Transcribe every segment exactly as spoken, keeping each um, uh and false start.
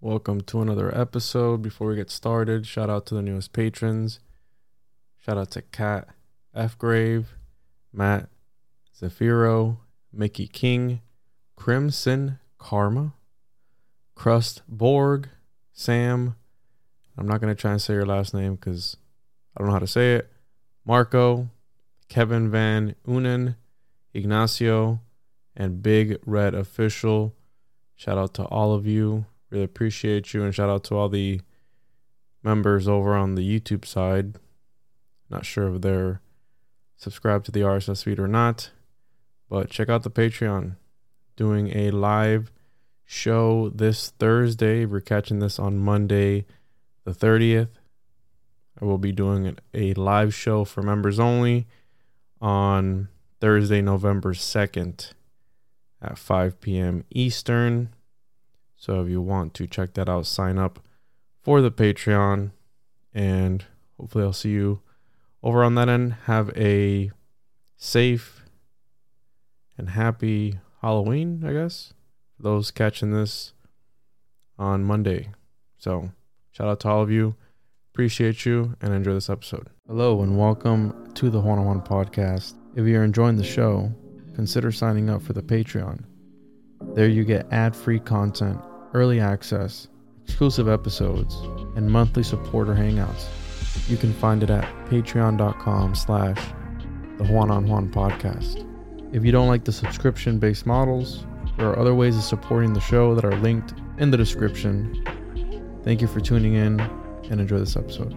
Welcome to another episode. Before we get started, shout out to the newest patrons. Shout out to Kat F. Grave, Matt, Zafiro, Mickey King, Crimson Karma, Crust Borg, Sam. I'm not going to try and say your last name because I don't know how to say it. Marco, Kevin Van Unen, Ignacio, and Big Red Official. Shout out to all of you. Really appreciate you, and shout out to all the members over on the YouTube side. Not sure if they're subscribed to the R S S feed or not, but check out the Patreon. Doing a live show this Thursday. We're catching this on Monday the thirtieth. I will be doing a live show for members only on Thursday, November second at five p.m. Eastern. So if you want to check that out, sign up for the Patreon, and hopefully I'll see you over on that end. Have a safe and happy Halloween, I guess, for those catching this on Monday. So shout out to all of you. Appreciate you, and enjoy this episode. Hello and welcome to the Juan on Juan podcast. If you're enjoying the show, consider signing up for the Patreon. There you get ad-free content, early access, exclusive episodes, and monthly supporter hangouts. You can find it at patreon.com slash the Juan on Juan podcast. If you don't like the subscription-based models, there are other ways of supporting the show that are linked in the description. Thank you for tuning in, and enjoy this episode.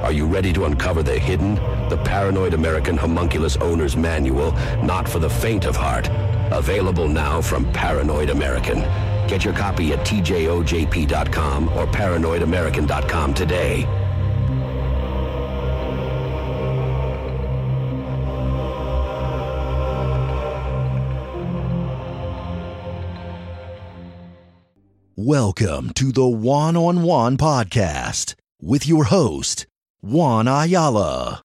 Are you ready to uncover the hidden? The Paranoid American Homunculus Owner's Manual, not for the faint of heart. Available now from Paranoid American. Get your copy at t j o j p dot com or paranoid american dot com today. Welcome to the Juan on Juan podcast with your host, Juan Ayala.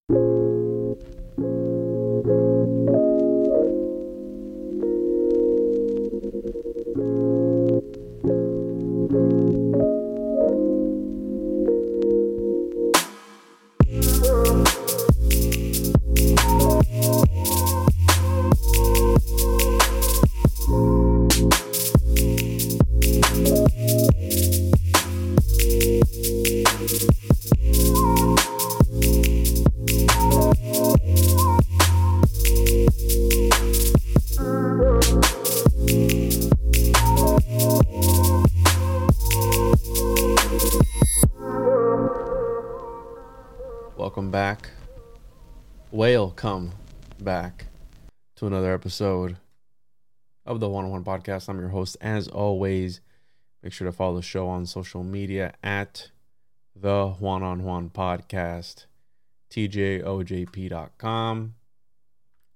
Welcome back to another episode of the Juan on Juan podcast. I'm your host, as always. Make sure to follow the show on social media at the Juan on Juan podcast, t j o j p dot com,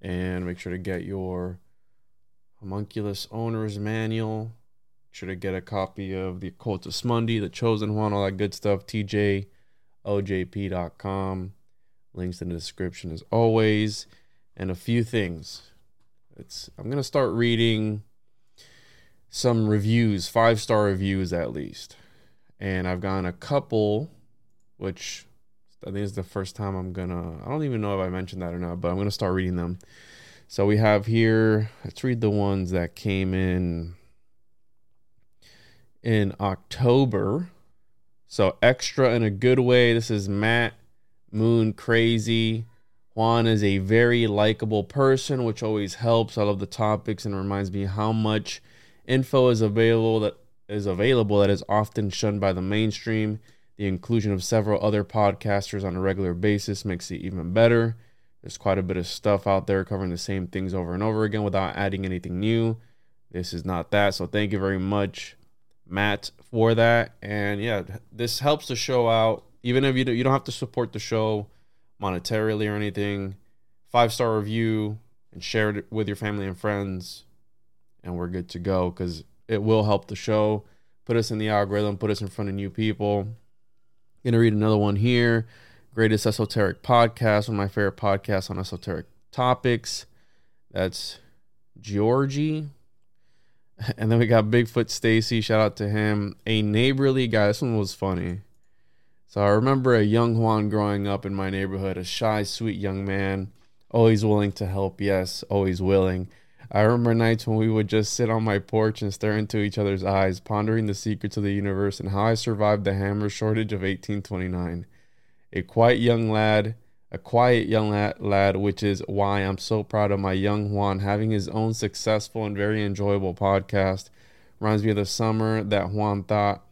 and make sure to get your Homunculus Owner's Manual. Make sure to get a copy of the Occultis Mundi, the Chosen Juan, all that good stuff. t j o j p dot com. Links in the description as always, and a few things. It's I'm gonna start reading some reviews, five star reviews at least, and I've gotten a couple, which I think is the first time I'm gonna. I don't even know if I mentioned that or not, but I'm gonna start reading them. So we have here. Let's read the ones that came in in October. So extra in a good way. This is Matt. Moon Crazy, Juan is a very likable person, which always helps. I love the topics and reminds me how much info is available that is available that is often shunned by the mainstream. The inclusion of several other podcasters on a regular basis makes it even better. There's quite a bit of stuff out there covering the same things over and over again without adding anything new. This is not that. So thank you very much, Matt, for that. And yeah, this helps the show out. Even if you don't, you don't have to support the show monetarily or anything, five-star review and share it with your family and friends, and we're good to go, because it will help the show, put us in the algorithm, put us in front of new people. Gonna read another one here. Greatest Esoteric Podcast, one of my favorite podcasts on esoteric topics. That's Georgie. And then we got Bigfoot Stacy. Shout out to him. A neighborly guy. This one was funny. So I remember a young Juan growing up in my neighborhood, a shy, sweet young man, always willing to help. Yes, always willing. I remember nights when we would just sit on my porch and stare into each other's eyes, pondering the secrets of the universe and how I survived the hammer shortage of eighteen twenty-nine. A quiet young lad, a quiet young lad, lad, which is why I'm so proud of my young Juan having his own successful and very enjoyable podcast. Reminds me of the summer that Juan taught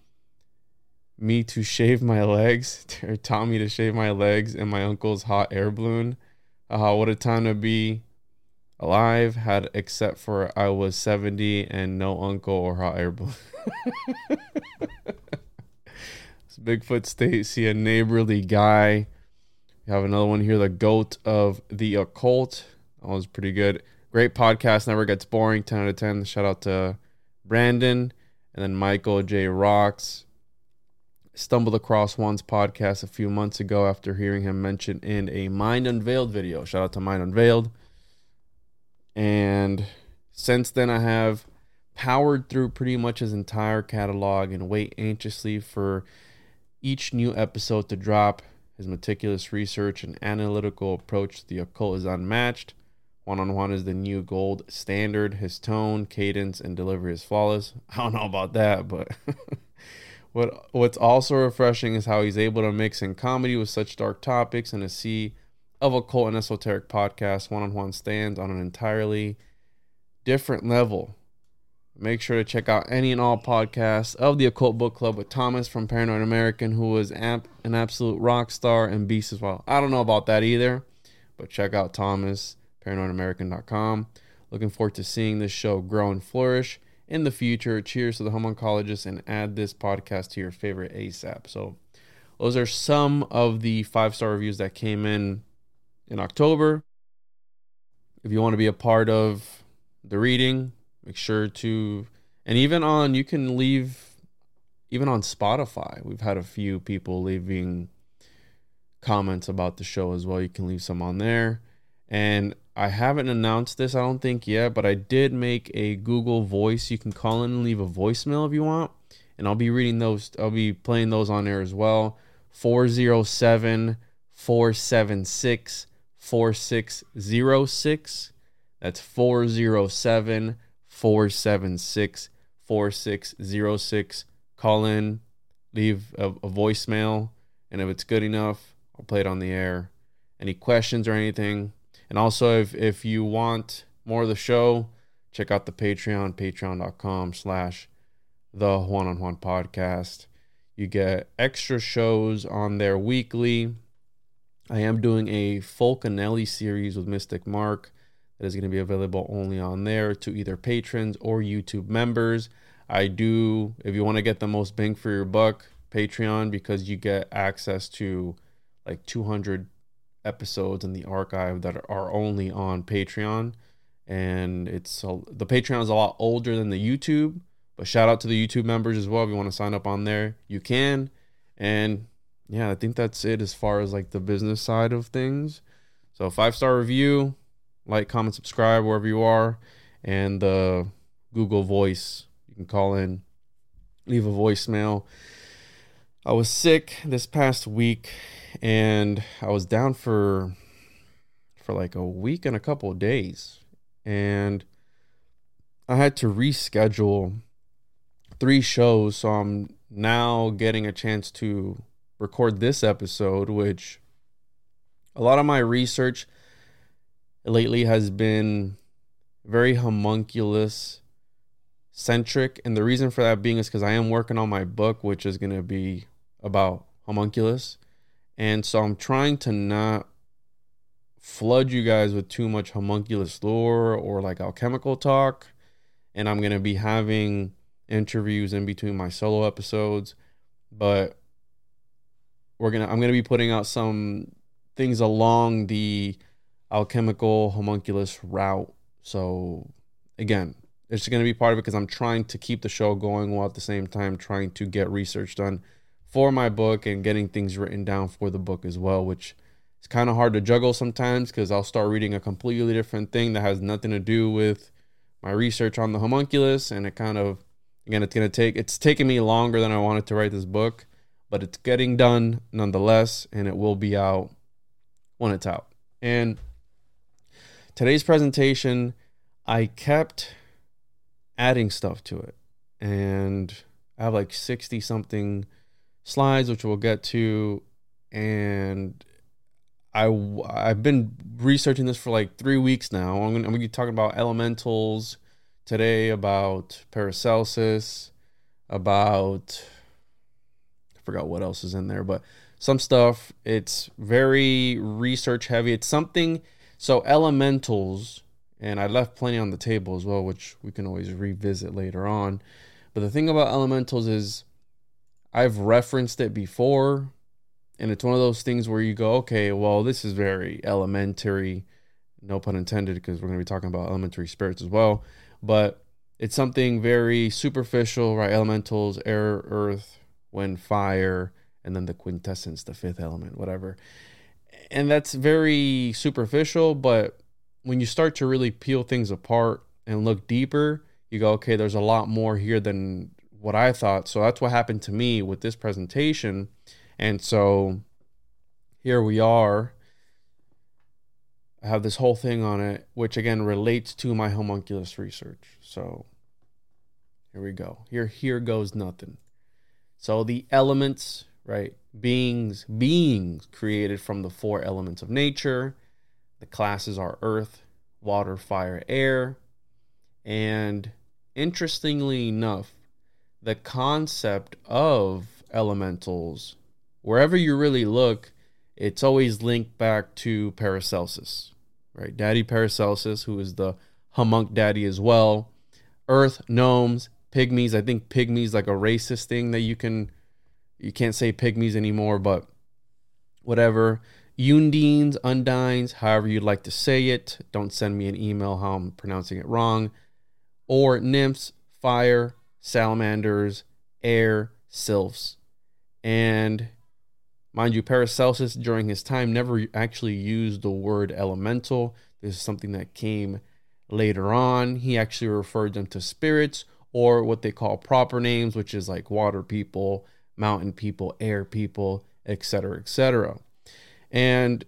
me to shave my legs, or taught me to shave my legs in my uncle's hot air balloon. Uh, what a time to be alive, had except for I was seventy and no uncle or hot air balloon. Bigfoot Stacy, a neighborly guy. We have another one here, the goat of the occult. That was pretty good. Great podcast, never gets boring. ten out of ten. Shout out to Brandon. And then Michael J. Rocks. Stumbled across Juan's podcast a few months ago after hearing him mentioned in a Mind Unveiled video. Shout out to Mind Unveiled. And since then, I have powered through pretty much his entire catalog and wait anxiously for each new episode to drop. His meticulous research and analytical approach to the occult is unmatched. One-on-one is the new gold standard. His tone, cadence, and delivery is flawless. I don't know about that, but what what's also refreshing is how he's able to mix in comedy with such dark topics and a sea of occult and esoteric podcasts. One-on-one stands on an entirely different level. Make sure to check out any and all podcasts of the Occult Book Club with Thomas from Paranoid American, who was amp- an absolute rock star and beast as well. I don't know about that either, but check out Thomas, paranoid american dot com. Looking forward to seeing this show grow and flourish in the future. Cheers to the homuncologists, and add this podcast to your favorite ASAP. So those are some of the five-star reviews that came in in October. If you want to be a part of the reading, make sure to, and even on, you can leave, even on Spotify, we've had a few people leaving comments about the show as well. You can leave some on there. And I haven't announced this, I don't think yet, but I did make a Google Voice. You can call in and leave a voicemail if you want. And I'll be reading those, I'll be playing those on there as well. four oh seven, four seven six, four six oh six. That's four oh seven, four seven six, four six oh six. Call in, leave a, a voicemail, and if it's good enough, I'll play it on the air. Any questions or anything. And also, if, if you want more of the show, check out the Patreon, patreon.com slash the Juan on Juan podcast. You get extra shows on there weekly. I am doing a Fulcanelli series with Mystic Mark. That is going to be available only on there to either patrons or YouTube members. I do, if you want to get the most bang for your buck, Patreon, because you get access to like two hundred episodes in the archive that are only on Patreon. And it's a, the Patreon is a lot older than the YouTube, but shout out to the YouTube members as well. If you want to sign up on there, you can. And yeah, I think that's it as far as like the business side of things. So five-star review. Like, comment, subscribe, wherever you are. And the uh, Google Voice, you can call in, leave a voicemail. I was sick this past week, and I was down for for like a week and a couple of days. And I had to reschedule three shows, so I'm now getting a chance to record this episode, which a lot of my research... lately has been very homunculus centric. And the reason for that being is because I am working on my book, which is going to be about homunculus. And so I'm trying to not flood you guys with too much homunculus lore or like alchemical talk. And I'm going to be having interviews in between my solo episodes, but we're going to, I'm going to be putting out some things along the alchemical homunculus route. So again, it's just going to be part of it because I'm trying to keep the show going while at the same time trying to get research done for my book and getting things written down for the book as well, which is kind of hard to juggle sometimes because I'll start reading a completely different thing that has nothing to do with my research on the homunculus. And it kind of, again, it's going to take, it's taken me longer than I wanted to write this book, but it's getting done nonetheless, and it will be out when it's out. And today's presentation, I kept adding stuff to it, and I have like sixty something slides, which we'll get to. And I, I've been researching this for like three weeks now. I'm going to be talking about elementals today, about Paracelsus, about, I forgot what else is in there, but some stuff. It's very research heavy. It's something, so elementals, and I left plenty on the table as well, which we can always revisit later on. But the thing about elementals is I've referenced it before, and it's one of those things where you go, okay, well, this is very elementary, no pun intended, because we're going to be talking about elementary spirits as well. But it's something very superficial, right? Elementals, air, earth, wind, fire, and then the quintessence, the fifth element, whatever. And that's very superficial, but when you start to really peel things apart and look deeper, you go, okay, there's a lot more here than what I thought. So that's what happened to me with this presentation. And so here we are. I have this whole thing on it, which again relates to my homunculus research. So here we go. Here, here goes nothing. So the elements, right? Beings, beings created from the four elements of nature. The classes are earth, water, fire, air. And interestingly enough, the concept of elementals, wherever you really look, it's always linked back to Paracelsus, right? Daddy Paracelsus, who is the homunc daddy as well. Earth, gnomes, pygmies. I think pygmies like a racist thing that you can, you can't say pygmies anymore, but whatever. Undines, undines, however you'd like to say it. Don't send me an email how I'm pronouncing it wrong. Or nymphs, fire, salamanders, air, sylphs. And mind you, Paracelsus during his time never actually used the word elemental. This is something that came later on. He actually referred them to spirits, or what they call proper names, which is like water people, mountain people, air people, et cetera, et cetera. And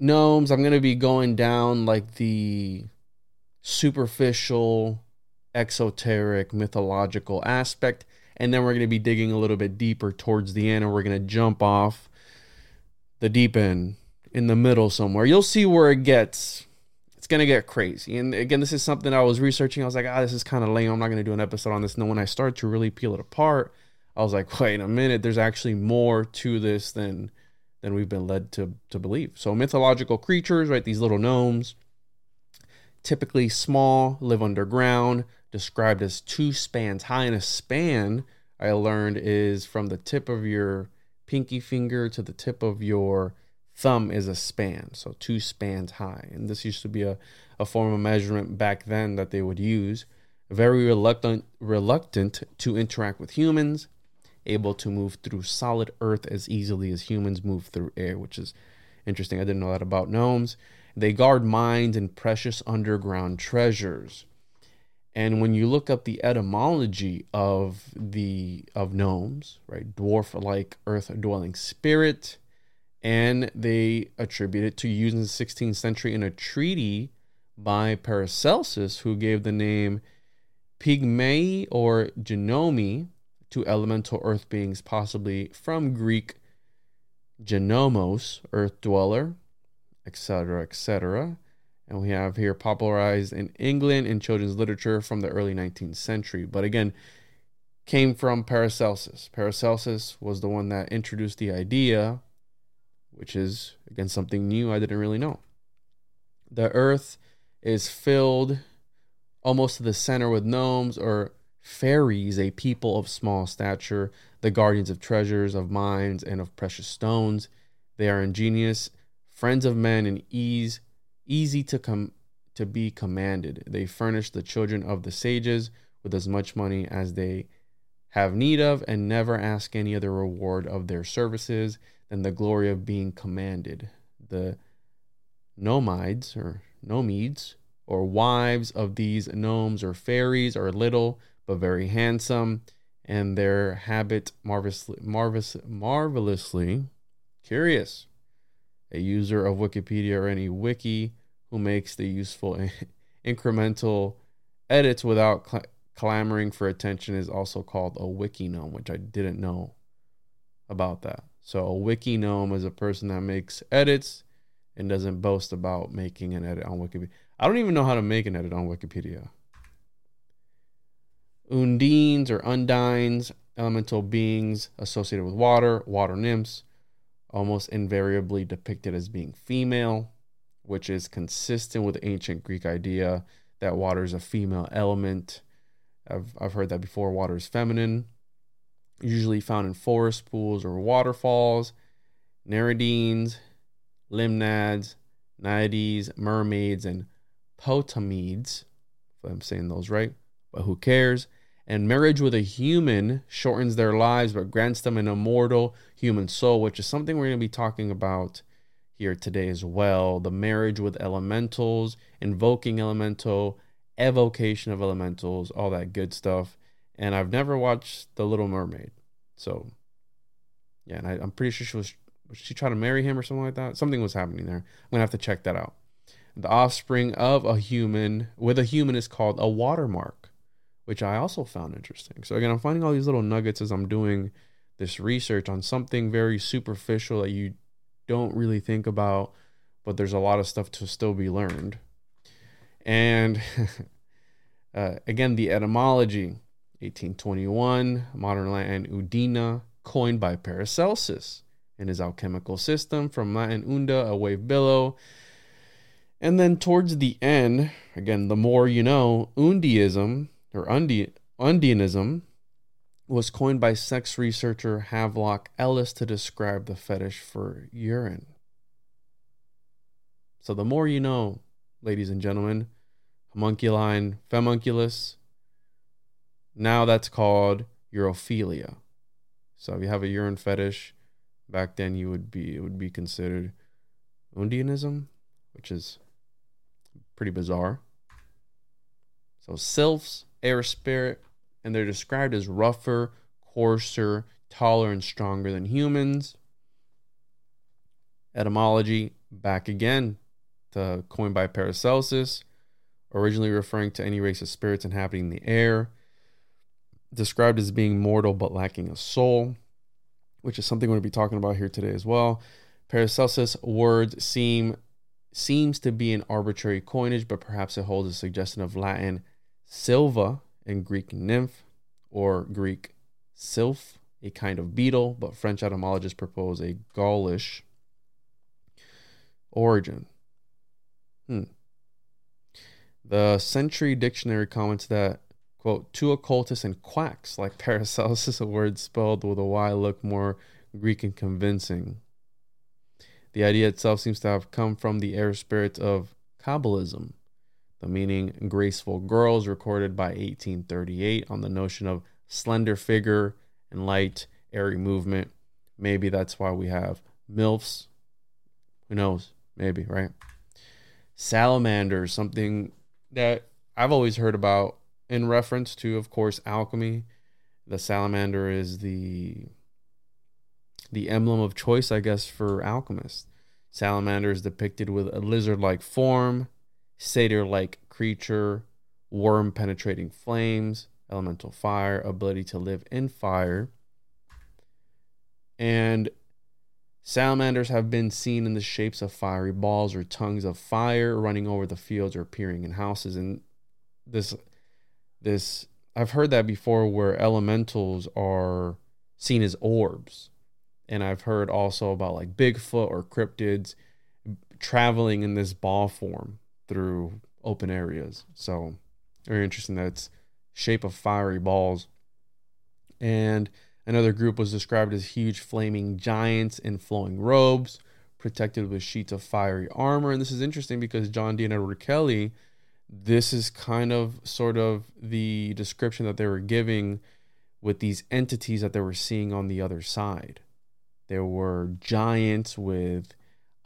gnomes, I'm going to be going down like the superficial, exoteric, mythological aspect. And then we're going to be digging a little bit deeper towards the end, and we're going to jump off the deep end in the middle somewhere. You'll see where it gets. It's going to get crazy. And again, this is something I was researching. I was like, ah, this is kind of lame. I'm not going to do an episode on this. And then when I started to really peel it apart, I was like, wait a minute, there's actually more to this than than we've been led to, to believe. So mythological creatures, right? These little gnomes, typically small, live underground, described as two spans high. And a span, I learned, is from the tip of your pinky finger to the tip of your thumb is a span. So two spans high. And this used to be a, a form of measurement back then that they would use. Very reluctant, reluctant to interact with humans, able to move through solid earth as easily as humans move through air, which is interesting. I didn't know that about gnomes. They guard mines and precious underground treasures. And when you look up the etymology of the of gnomes, right, dwarf-like earth-dwelling spirit, and they attribute it to use in the sixteenth century in a treaty by Paracelsus, who gave the name Pygmae or Genomi to elemental earth beings, possibly from Greek genomos, earth dweller, et cetera, et cetera. And we have here popularized in England in children's literature from the early nineteenth century. But again, came from Paracelsus. Paracelsus was the one that introduced the idea, which is, again, something new I didn't really know. The earth is filled almost to the center with gnomes or fairies, a people of small stature, the guardians of treasures, of mines, and of precious stones. They are ingenious, friends of men, and ease, easy to com- to be commanded. They furnish the children of the sages with as much money as they have need of, and never ask any other reward of their services than the glory of being commanded. The Nomides or Nomides or wives of these gnomes or fairies are little but very handsome, and their habit marvelously, marvelous, marvelously curious. A user of Wikipedia or any wiki who makes the useful incremental edits without cl- clamoring for attention is also called a wiki gnome, which I didn't know about that. So a wiki gnome is a person that makes edits and doesn't boast about making an edit on Wikipedia. I don't even know how to make an edit on Wikipedia. Undines or undines, elemental beings associated with water, water nymphs, almost invariably depicted as being female, which is consistent with the ancient Greek idea that water is a female element. I've, I've heard that before. Water is feminine, usually found in forest pools or waterfalls. Nereidines, Limnads, Naiades, mermaids, and Potamides, if I'm saying those right, but who cares? And marriage with a human shortens their lives but grants them an immortal human soul, which is something we're going to be talking about here today as well. The marriage with elementals, invoking elemental, evocation of elementals, all that good stuff. And I've never watched The Little Mermaid, so yeah. And I, I'm pretty sure she was Was she trying to marry him or something like that? Something was happening there. I'm gonna have to check that out. The offspring of a human with a human is called a watermark, which I also found interesting. So again, I'm finding all these little nuggets as I'm doing this research on something very superficial that you don't really think about, but there's a lot of stuff to still be learned. And uh, again, the etymology, eighteen twenty-one, modern Latin Undina, coined by Paracelsus in his alchemical system, from Latin unda, a wave billow. And then towards the end, again, the more you know, undiism or undi, undianism was coined by sex researcher Havelock Ellis to describe the fetish for urine. So the more you know, ladies and gentlemen, homunculine, femunculus, now that's called urophilia. So if you have a urine fetish, back then you would be it would be considered Undianism, which is pretty bizarre. So sylphs, air spirit, and they're described as rougher, coarser, taller, and stronger than humans. Etymology, back again to coined by Paracelsus, originally referring to any race of spirits inhabiting the air, described as being mortal but lacking a soul, which is something we're going to be talking about here today as well. Paracelsus' words seem seems to be an arbitrary coinage, but perhaps it holds a suggestion of Latin sylva and Greek nymph, or Greek sylph, a kind of beetle, but French etymologists propose a Gaulish origin. Hmm. The Century Dictionary comments that, quote, two occultists and quacks like Paracelsus, a word spelled with a Y, look more Greek and convincing. The idea itself seems to have come from the air spirit of Kabbalism, the meaning graceful girls, recorded by eighteen thirty-eight, on the notion of slender figure and light, airy movement. Maybe that's why we have MILFs. Who knows? Maybe, right? Salamanders, something that I've always heard about, in reference to, of course, alchemy. The salamander is the the emblem of choice, I guess, for alchemists. Salamander is depicted with a lizard-like form, satyr-like creature, worm-penetrating flames, elemental fire, ability to live in fire. And Salamanders have been seen in the shapes of fiery balls or tongues of fire running over the fields or appearing in houses. And this, this I've heard that before, where elementals are seen as orbs. And I've heard also about like Bigfoot or cryptids traveling in this ball form through open areas. So very interesting that it's shape of fiery balls. And another group was described as huge flaming giants in flowing robes, protected with sheets of fiery armor. And this is interesting because John Dee and Edward Kelly, this is kind of sort of the description that they were giving with these entities that they were seeing on the other side. There were giants with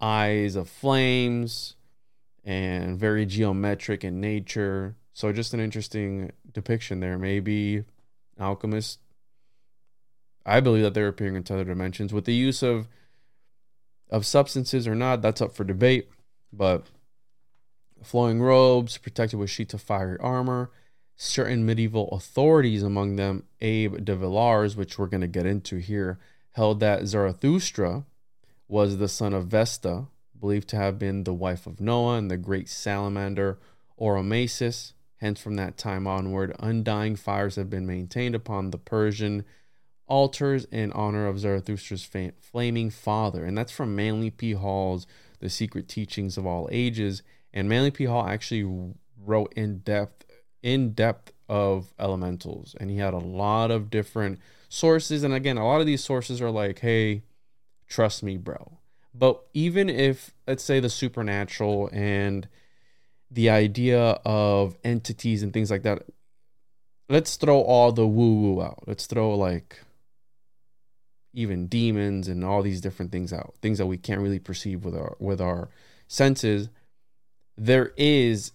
eyes of flames and very geometric in nature. So just an interesting depiction there. Maybe alchemists, I believe that they're appearing in other dimensions with the use of of substances or not. That's up for debate. But flowing robes protected with sheets of fiery armor. Certain medieval authorities, among them Abe de Villars, which we're going to get into here, held that Zarathustra was the son of Vesta, believed to have been the wife of Noah and the great salamander Oromasis. Hence, from that time onward, undying fires have been maintained upon the Persian altars in honor of Zarathustra's flaming father. And that's from Manly P. Hall's The Secret Teachings of All Ages. And Manly P. Hall actually wrote in depth, in depth of elementals. And he had a lot of different sources. And again, a lot of these sources are like, hey, trust me, bro. But even if, let's say, the supernatural and the idea of entities and things like that, let's throw all the woo-woo out. Let's throw like even demons and all these different things out, things that we can't really perceive with our with our senses. There is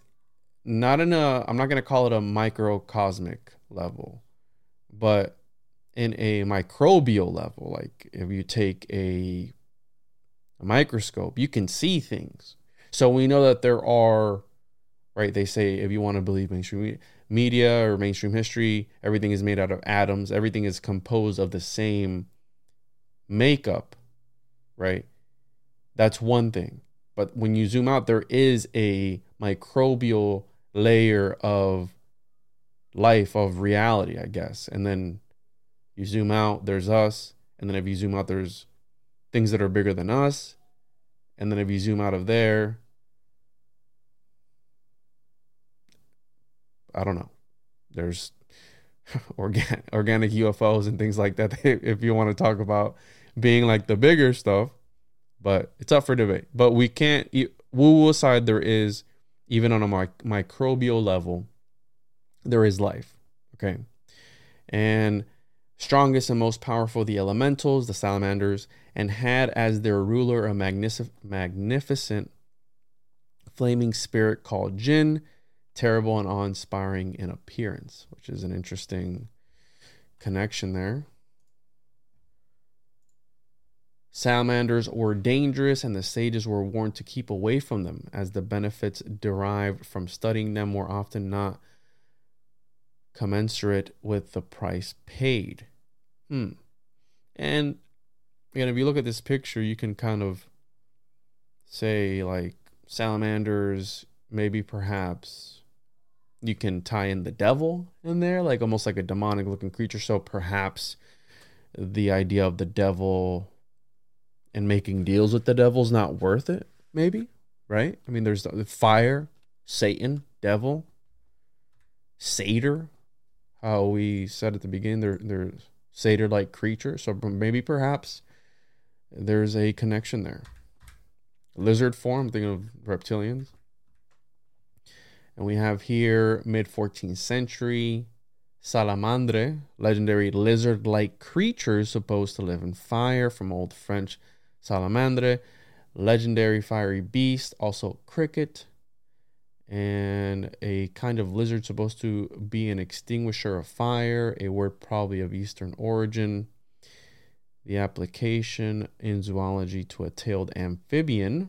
not in a, I'm not going to call it a microcosmic level, but in a microbial level. Like if you take a, a microscope, you can see things. So we know that there are, right? They say, if you want to believe mainstream media or mainstream history, everything is made out of atoms. Everything is composed of the same makeup, right? That's one thing. But when you zoom out, there is a microbial layer of life, of reality, I guess. And then you zoom out, there's us. And then if you zoom out, there's things that are bigger than us. And then if you zoom out of there, I don't know. There's organic, organic U F Os and things like that, if you want to talk about being like the bigger stuff, but it's up for debate. But we can't, woo-woo aside, there is, even on a mic- microbial level, there is life, okay? And strongest and most powerful, the elementals, the salamanders, and had as their ruler a magnific- magnificent flaming spirit called Jinn, terrible and awe-inspiring in appearance, which is an interesting connection there. Salamanders were dangerous, and the sages were warned to keep away from them, as the benefits derived from studying them were often not commensurate with the price paid. Hmm. And again, if you look at this picture, you can kind of say, like, salamanders, maybe perhaps you can tie in the devil in there, like almost like a demonic looking creature. So perhaps the idea of the devil and making deals with the devil is not worth it, maybe, right? I mean, there's the fire, Satan, devil, satyr, how we said at the beginning, they're, they're satyr-like creatures. So maybe perhaps there's a connection there. Lizard form, thinking of reptilians. And we have here mid-fourteenth century salamandre, legendary lizard-like creatures supposed to live in fire, from Old French salamandre, legendary fiery beast, also cricket, and a kind of lizard supposed to be an extinguisher of fire, a word probably of Eastern origin. The application in zoology to a tailed amphibian,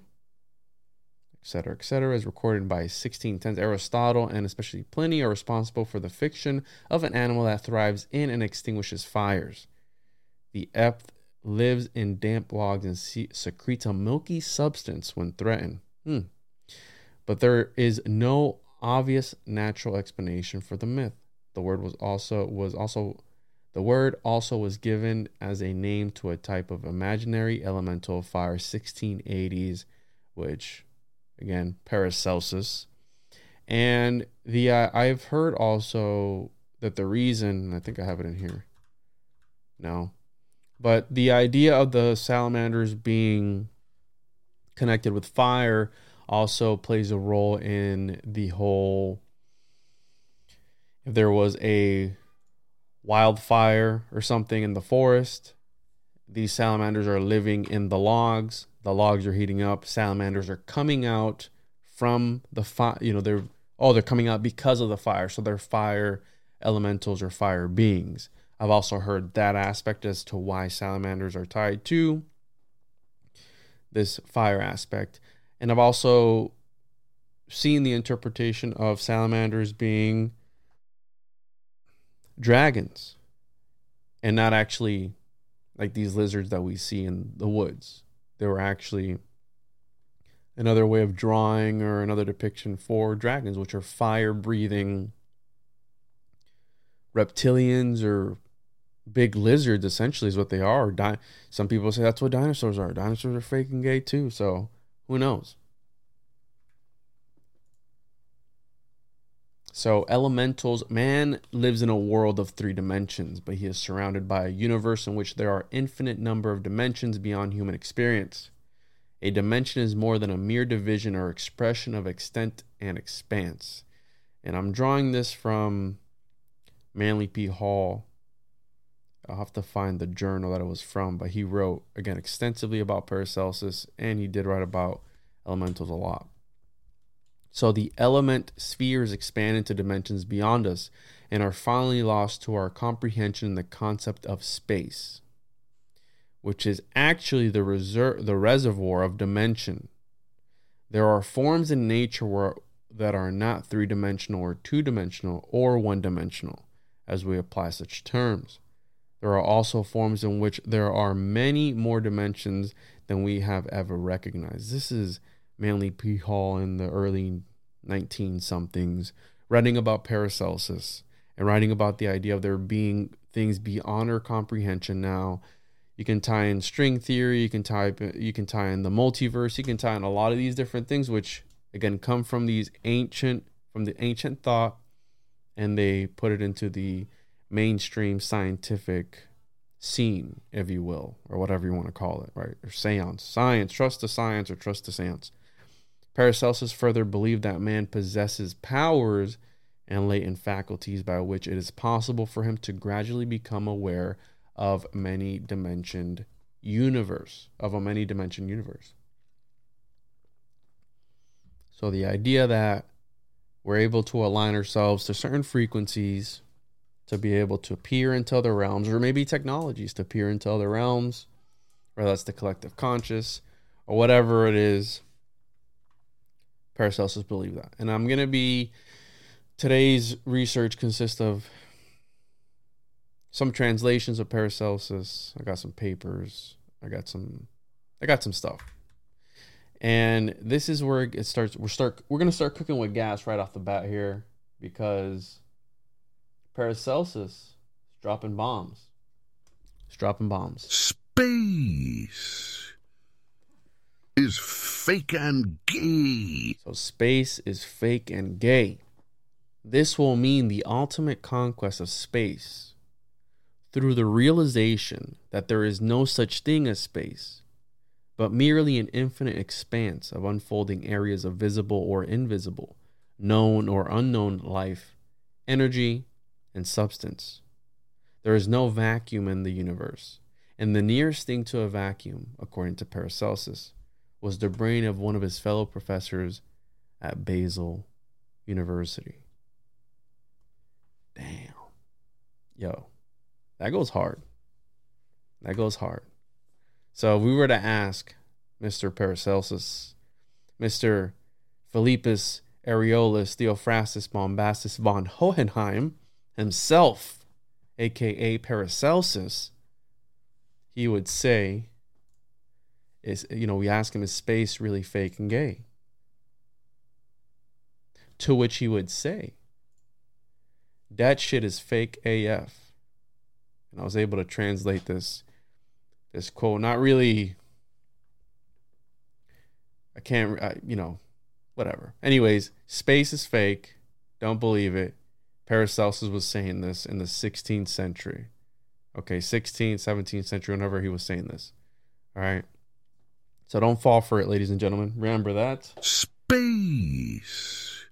etc., et cetera, is recorded by sixteen tens. Aristotle and especially Pliny are responsible for the fiction of an animal that thrives in and extinguishes fires. The epth lives in damp logs and secretes a milky substance when threatened. Hmm. But there is no obvious natural explanation for the myth. The word was also was also the word also was given as a name to a type of imaginary elemental fire, sixteen eighties, which again, Paracelsus. And the uh, I've heard also that the reason, I think I have it in here. No. But the idea of the salamanders being connected with fire also plays a role in the whole, if there was a wildfire or something in the forest, these salamanders are living in the logs. The logs are heating up. Salamanders are coming out from the fire. You know, they're, oh, they're coming out because of the fire. So they're fire elementals or fire beings. I've also heard that aspect as to why salamanders are tied to this fire aspect. And I've also seen the interpretation of salamanders being dragons and not actually like these lizards that we see in the woods. They were actually another way of drawing or another depiction for dragons, which are fire-breathing reptilians or big lizards, essentially, is what they are. Di- Some people say that's what dinosaurs are. Dinosaurs are freaking gay too, so who knows? So, elementals. Man lives in a world of three dimensions, but he is surrounded by a universe in which there are infinite number of dimensions beyond human experience. A dimension is more than a mere division or expression of extent and expanse. And I'm drawing this from Manly P. Hall. I'll have to find the journal that it was from, but he wrote, again, extensively about Paracelsus, and he did write about elementals a lot. So the element spheres expand into dimensions beyond us and are finally lost to our comprehension in the concept of space, which is actually the reser- the reservoir of dimension. There are forms in nature where, that are not three-dimensional or two-dimensional or one-dimensional, as we apply such terms. There are also forms in which there are many more dimensions than we have ever recognized. This is Manly P. Hall in the early nineteen-somethings, writing about Paracelsus and writing about the idea of there being things beyond our comprehension now. You can tie in string theory, you can tie, you can tie in the multiverse, you can tie in a lot of these different things, which, again, come from these ancient, from the ancient thought, and they put it into the mainstream scientific scene, if you will, or whatever you want to call it, right? Or seance, science, trust the science, or trust the seance. Paracelsus further believed that man possesses powers and latent faculties by which it is possible for him to gradually become aware of many dimensioned universe, of a many dimensioned universe. So the idea that we're able to align ourselves to certain frequencies to be able to peer into other realms, or maybe technologies to peer into other realms, whether that's the collective conscious or whatever it is, Paracelsus believed that. And I'm going to be, today's research consists of some translations of Paracelsus. I got some papers. I got some, I got some stuff. And this is where it starts. We're start. We're gonna start cooking with gas right off the bat here, because Paracelsus is dropping bombs. It's dropping bombs. Space is fake and gay. So space is fake and gay. This will mean the ultimate conquest of space through the realization that there is no such thing as space, but merely an infinite expanse of unfolding areas of visible or invisible, known or unknown life, energy, and substance. There is no vacuum in the universe, and the nearest thing to a vacuum, according to Paracelsus, was the brain of one of his fellow professors at Basel University. Damn. Yo, that goes hard. That goes hard. So if we were to ask Mister Paracelsus, Mister Philippus Areolus Theophrastus Bombastus von Hohenheim himself, aka Paracelsus, he he would say is, you know, we ask him, is space really fake and gay? To which he would say, that shit is fake A F. And I was able to translate this, this quote, not really, I can't, I, you know, whatever. Anyways, space is fake. Don't believe it. Paracelsus was saying this in the sixteenth century. Okay, sixteenth, seventeenth century, whenever he was saying this. All right. So don't fall for it, ladies and gentlemen. Remember that. Space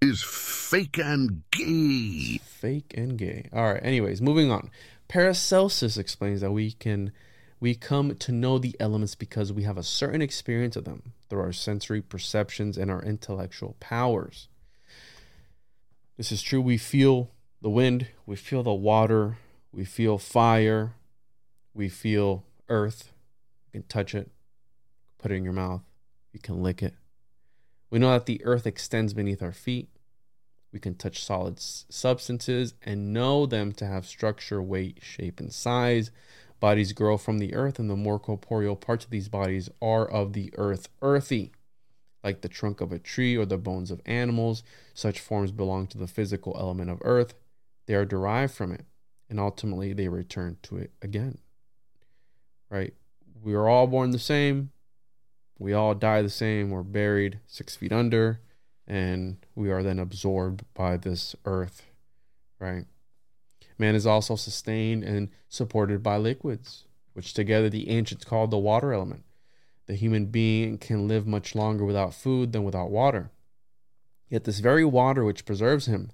is fake and gay. Fake and gay. All right. Anyways, moving on. Paracelsus explains that we can... We come to know the elements because we have a certain experience of them through our sensory perceptions and our intellectual powers. This is true. We feel the wind. We feel the water. We feel fire. We feel earth. You can touch it. Put it in your mouth. You can lick it. We know that the earth extends beneath our feet. We can touch solid substances and know them to have structure, weight, shape, and size. Bodies grow from the earth, and the more corporeal parts of these bodies are of the earth, earthy, like the trunk of a tree or the bones of animals. Such forms belong to the physical element of earth. They are derived from it, and ultimately they return to it again. Right? We are all born the same. We all die the same. We're buried six feet under, and we are then absorbed by this earth. Right? Man is also sustained and supported by liquids, which together the ancients called the water element. The human being can live much longer without food than without water. Yet this very water which preserves him,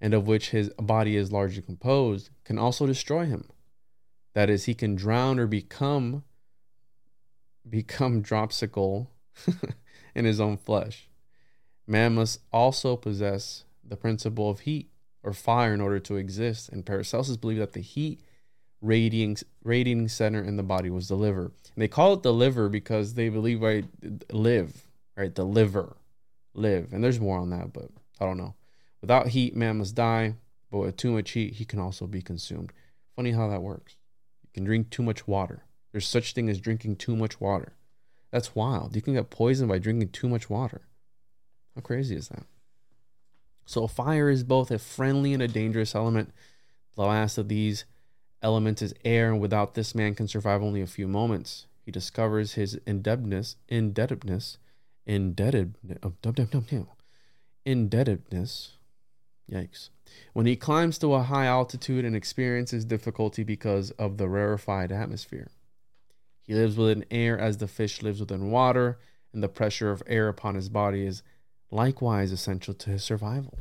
and of which his body is largely composed, can also destroy him. That is, he can drown or become, become dropsical in his own flesh. Man must also possess the principle of heat, or fire, in order to exist, and Paracelsus believed that the heat radiating, radiating center in the body was the liver. And they call it the liver because they believe, right, live, right, the liver, live. And there's more on that, but I don't know. Without heat, man must die, but with too much heat, he can also be consumed. Funny how that works. You can drink too much water. There's such thing as drinking too much water. That's wild. You can get poisoned by drinking too much water. How crazy is that? So fire is both a friendly and a dangerous element. The last of these elements is air, and without this, man can survive only a few moments. He discovers his indebtedness, indebtedness, indebted, indebtedness, yikes, when he climbs to a high altitude and experiences difficulty because of the rarefied atmosphere. He lives within air as the fish lives within water, and the pressure of air upon his body is likewise essential to his survival.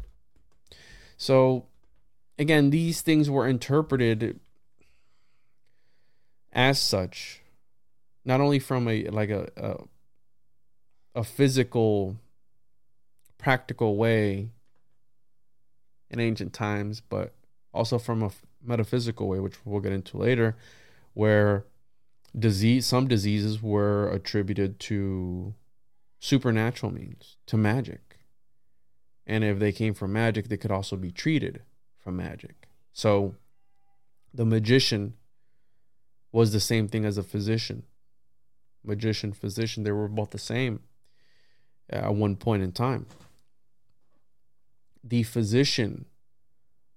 So, again, these things were interpreted as such, not only from a like a a, a physical, practical way in ancient times, but also from a metaphysical way, which we'll get into later, where disease, some diseases were attributed to supernatural means, to magic. And if they came from magic, they could also be treated from magic. So the magician was the same thing as a physician. Magician, physician, they were both the same at one point in time. The physician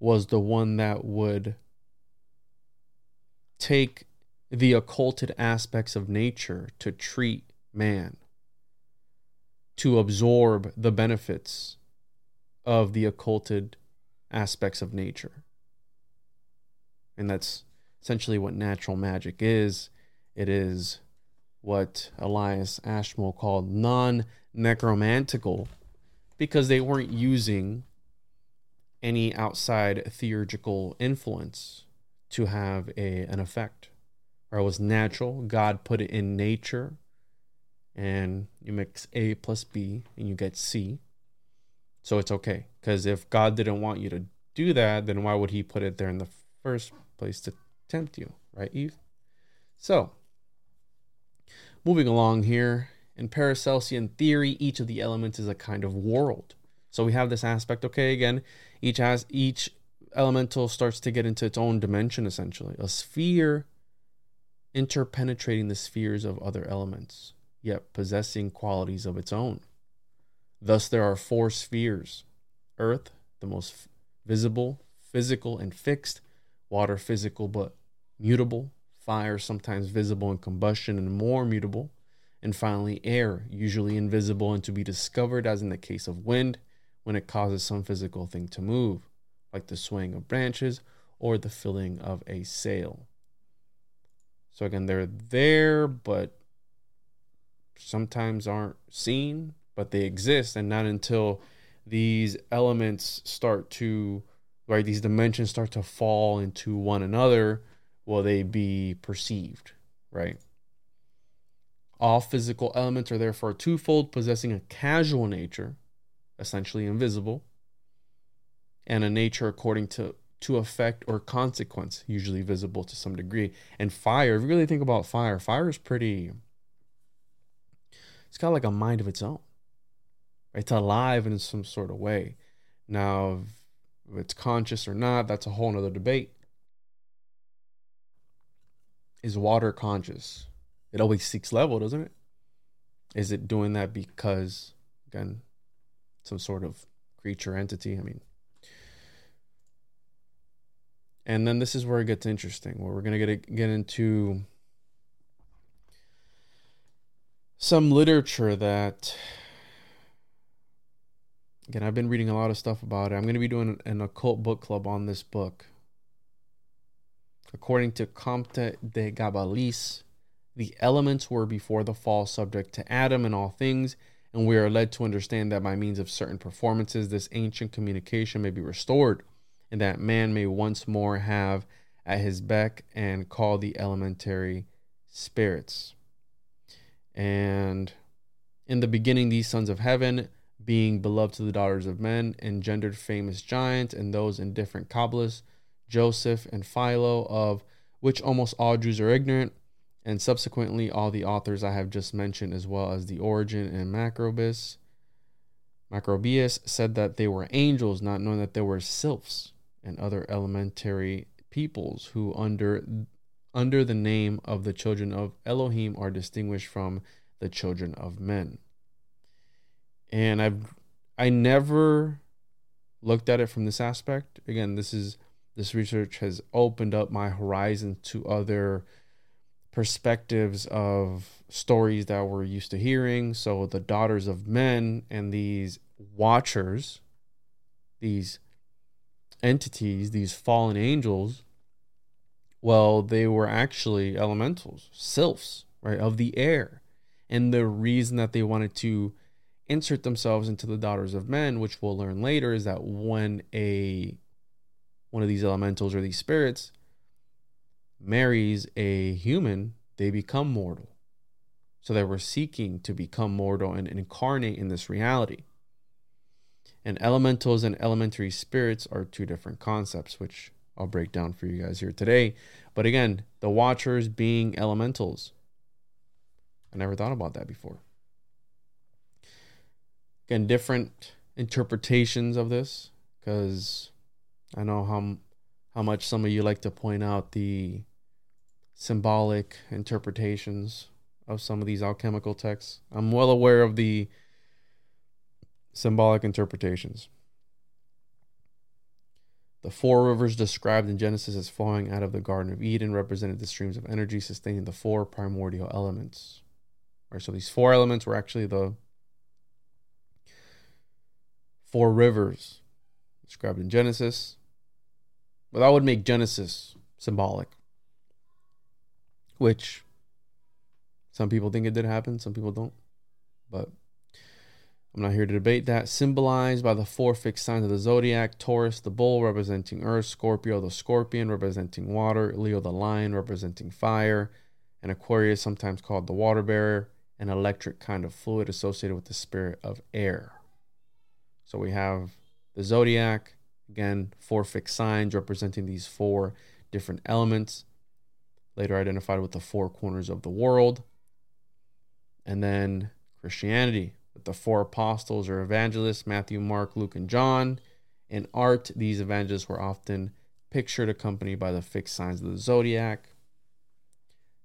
was the one that would take the occulted aspects of nature to treat man, to absorb the benefits of the occulted aspects of nature. And that's essentially what natural magic is. It is what Elias Ashmole called non-necromantical, because they weren't using any outside theurgical influence to have a an effect. Or it was natural. God put it in nature. And you mix A plus B and you get C. So it's okay. Because if God didn't want you to do that, then why would he put it there in the first place to tempt you? Right, Eve? So, moving along here. In Paracelsian theory, each of the elements is a kind of world. So we have this aspect, okay, again, each has each elemental starts to get into its own dimension, essentially. A sphere interpenetrating the spheres of other elements, yet possessing qualities of its own. Thus there are four spheres: earth, the most visible, physical and fixed; water, physical but mutable; fire, sometimes visible in combustion and more mutable; and finally air, usually invisible and to be discovered, as in the case of wind, when it causes some physical thing to move, like the swaying of branches or the filling of a sail. So again, they're there, but sometimes aren't seen, but they exist. And not until these elements start to, right, these dimensions start to fall into one another, will they be perceived, right? All physical elements are therefore twofold, possessing a causal nature, essentially invisible, and a nature according to, to effect or consequence, usually visible to some degree. And fire, if you really think about fire, fire is pretty, it's got like a mind of its own, right? It's alive in some sort of way. Now, if it's conscious or not, that's a whole other debate. Is water conscious? It always seeks level, doesn't it? Is it doing that because, again, some sort of creature entity? I mean, and then this is where it gets interesting, where we're going to get get into some literature that, again, I've been reading a lot of stuff about it. I'm going to be doing an occult book club on this book. According to Comte de Gabalis, the elements were before the fall subject to Adam in all things, and we are led to understand that by means of certain performances, this ancient communication may be restored, and that man may once more have at his beck and call the elementary spirits. And in the beginning, these sons of heaven, being beloved to the daughters of men, engendered famous giants and those indifferent Kabbalists, Joseph and Philo, of which almost all Jews are ignorant, and subsequently all the authors I have just mentioned, as well as the Origin and Macrobius, Macrobius said that they were angels, not knowing that they were sylphs and other elementary peoples who under under the name of the children of Elohim are distinguished from the children of men. And I've I never looked at it from this aspect. Again, this is this research has opened up my horizon to other perspectives of stories that we're used to hearing. So the daughters of men and these watchers, these entities, these fallen angels, well, they were actually elementals, sylphs, right, of the air. And the reason that they wanted to insert themselves into the daughters of men, which we'll learn later, is that when a one of these elementals or these spirits marries a human, they become mortal. So they were seeking to become mortal and incarnate in this reality. And elementals and elementary spirits are two different concepts, which I'll break down for you guys here today. But again, the watchers being elementals. I never thought about that before. Again, different interpretations of this, because I know how how much some of you like to point out the symbolic interpretations of some of these alchemical texts. I'm well aware of the symbolic interpretations. The four rivers described in Genesis as flowing out of the Garden of Eden represented the streams of energy sustaining the four primordial elements. All right, so these four elements were actually the four rivers described in Genesis. But that would make Genesis symbolic, which some people think it did happen, some people don't, but I'm not here to debate that. Symbolized by the four fixed signs of the zodiac: Taurus, the bull, representing earth; Scorpio, the scorpion, representing water; Leo, the lion, representing fire; and Aquarius, sometimes called the water bearer, an electric kind of fluid associated with the spirit of air. So we have the zodiac, again, four fixed signs representing these four different elements, later identified with the four corners of the world. And then Christianity, with the four apostles or evangelists, Matthew, Mark, Luke, and John. In art, these evangelists were often pictured accompanied by the fixed signs of the zodiac.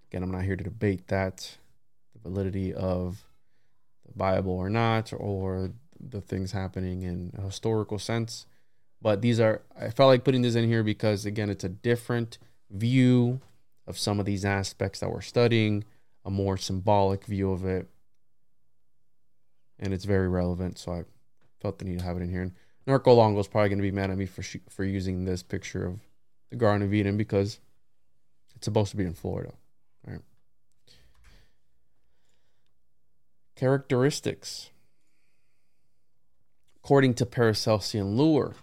Again, I'm not here to debate that, the validity of the Bible or not, or the things happening in a historical sense. But these are, I felt like putting this in here because, again, it's a different view of some of these aspects that we're studying, a more symbolic view of it. And it's very relevant, so I felt the need to have it in here. And Narcolongo is probably going to be mad at me for sh- for using this picture of the Garden of Eden because it's supposed to be in Florida. All right. Characteristics. According to Paracelsian lore,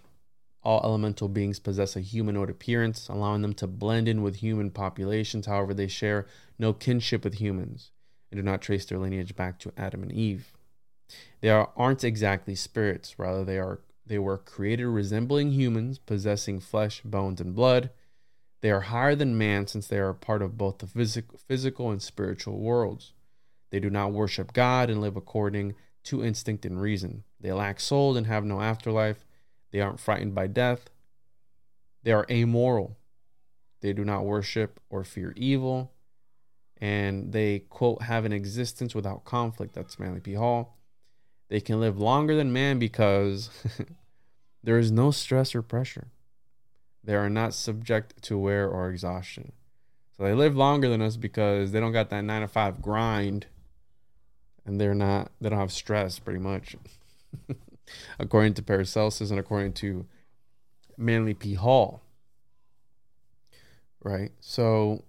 all elemental beings possess a humanoid appearance, allowing them to blend in with human populations. However, they share no kinship with humans and do not trace their lineage back to Adam and Eve. They are, aren't exactly spirits. Rather, they are they were created resembling humans, possessing flesh, bones, and blood. They are higher than man since they are part of both the phys- physical and spiritual worlds. They do not worship God and live according to instinct and reason. They lack soul and have no afterlife. They aren't frightened by death. They are amoral. They do not worship or fear evil. And they, quote, have an existence without conflict. That's Manly P. Hall. They can live longer than man because there is no stress or pressure. They are not subject to wear or exhaustion. So they live longer than us because they don't got that nine to five grind. And they're not, they don't have stress pretty much. According to Paracelsus and according to Manly P. Hall. Right? So,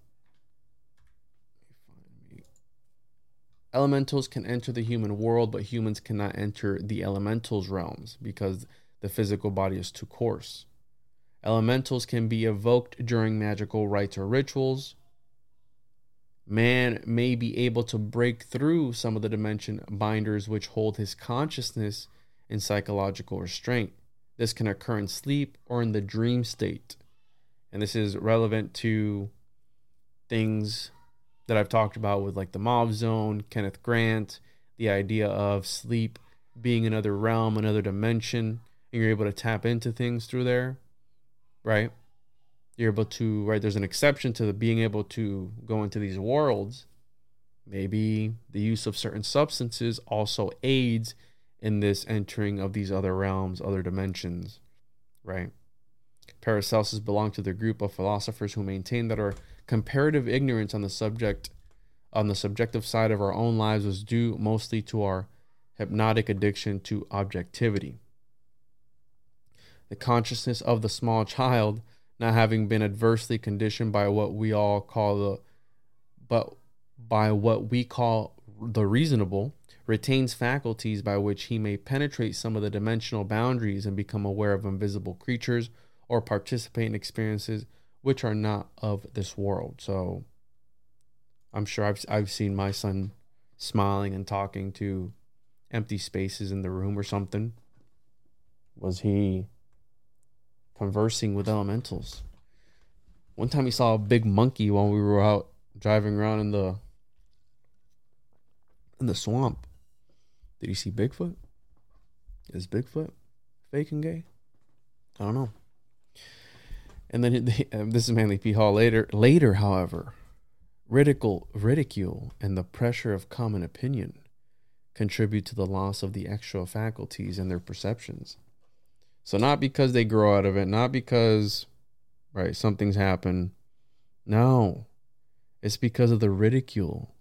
elementals can enter the human world, but humans cannot enter the elementals' realms because the physical body is too coarse. Elementals can be evoked during magical rites or rituals. Man may be able to break through some of the dimension binders which hold his consciousness in psychological restraint. This can occur in sleep or in the dream state. And this is relevant to things that I've talked about with like the Mauve Zone, Kenneth Grant, the idea of sleep being another realm, another dimension, and you're able to tap into things through there, right? You're able to, right, there's an exception to the being able to go into these worlds. Maybe the use of certain substances also aids in this entering of these other realms, other dimensions, right? Paracelsus belonged to the group of philosophers who maintained that our comparative ignorance on the subject, on the subjective side of our own lives was due mostly to our hypnotic addiction to objectivity. The consciousness of the small child, not having been adversely conditioned by what we all call the, but by what we call the reasonable, retains faculties by which he may penetrate some of the dimensional boundaries and become aware of invisible creatures or participate in experiences which are not of this world. So I'm sure I've I've seen my son smiling and talking to empty spaces in the room or something. Was he conversing with elementals? One time he saw a big monkey while we were out driving around in the in the swamp. Did he see Bigfoot? Is Bigfoot fake and gay? I don't know. And then they, uh, this is Manly P. Hall later. Later, however, ridicule, ridicule and the pressure of common opinion contribute to the loss of the extra faculties and their perceptions. So not because they grow out of it, not because, right, something's happened. No, it's because of the ridicule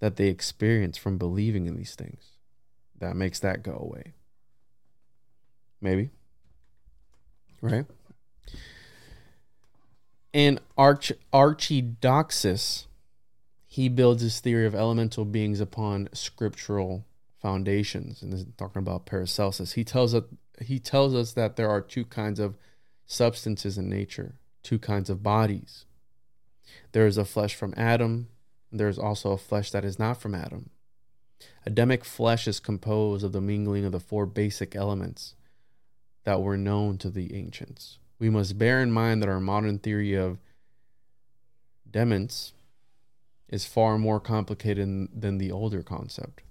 that they experience from believing in these things that makes that go away. Maybe. Right? In Arch- Archidoxus, he builds his theory of elemental beings upon scriptural foundations. And this is talking about Paracelsus. He tells us, he tells us that there are two kinds of substances in nature, two kinds of bodies. There is a flesh from Adam. There is also a flesh that is not from Adam. Adamic flesh is composed of the mingling of the four basic elements that were known to the ancients. We must bear in mind that our modern theory of demence is far more complicated than the older concept.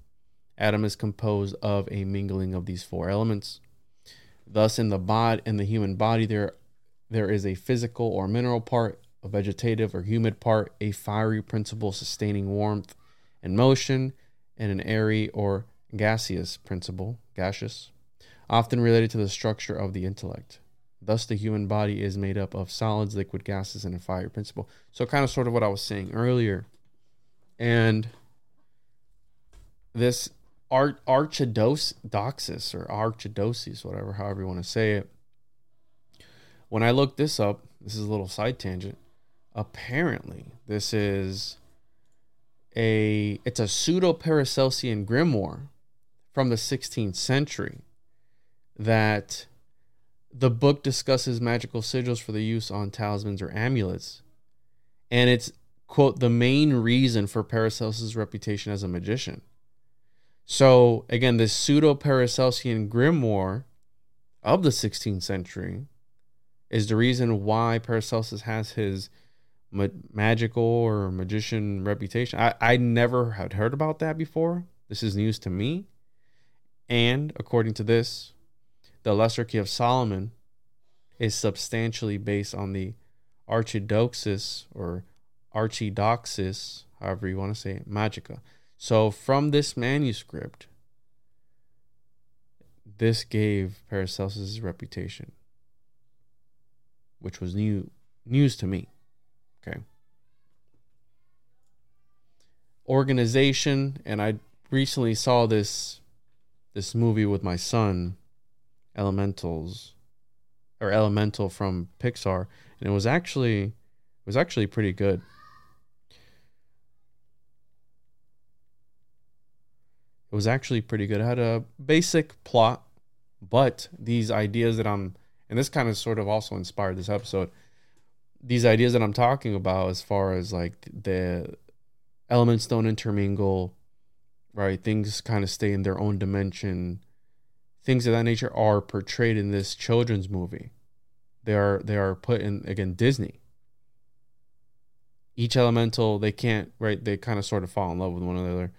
Adam is composed of a mingling of these four elements. Thus, in the bod in the human body, there there is a physical or mineral part a vegetative or humid part, a fiery principle sustaining warmth and motion, and an airy or gaseous principle, gaseous, often related to the structure of the intellect. Thus, the human body is made up of solids, liquid, gases, and a fiery principle. So kind of sort of what I was saying earlier. And this Ar- archidoxis or archidosis, whatever, however you want to say it. When I looked this up, this is a little side tangent. Apparently, this is a it's a pseudo Paracelsian grimoire from the sixteenth century that the book discusses magical sigils for the use on talismans or amulets, and it's quote the main reason for Paracelsus' reputation as a magician. So, again, this pseudo-Paracelsian grimoire of the sixteenth century is the reason why Paracelsus has his ma- magical or magician reputation. I, I never had heard about that before. This is news to me. And, according to this, the Lesser Key of Solomon is substantially based on the Archidoxis, or Archidoxis, however you want to say it, Magica. So from this manuscript, this gave Paracelsus' reputation, which was new news to me. Okay. Organization, and I recently saw this this movie with my son, Elementals, or Elemental from Pixar, and it was actually it was actually pretty good. It was actually pretty good. It had a basic plot, but these ideas that I'm, and this kind of sort of also inspired this episode, these ideas that I'm talking about as far as like the elements don't intermingle, right? Things kind of stay in their own dimension. Things of that nature are portrayed in this children's movie. They are, they are put in, again, Disney. Each elemental, they can't, right? They kind of sort of fall in love with one another.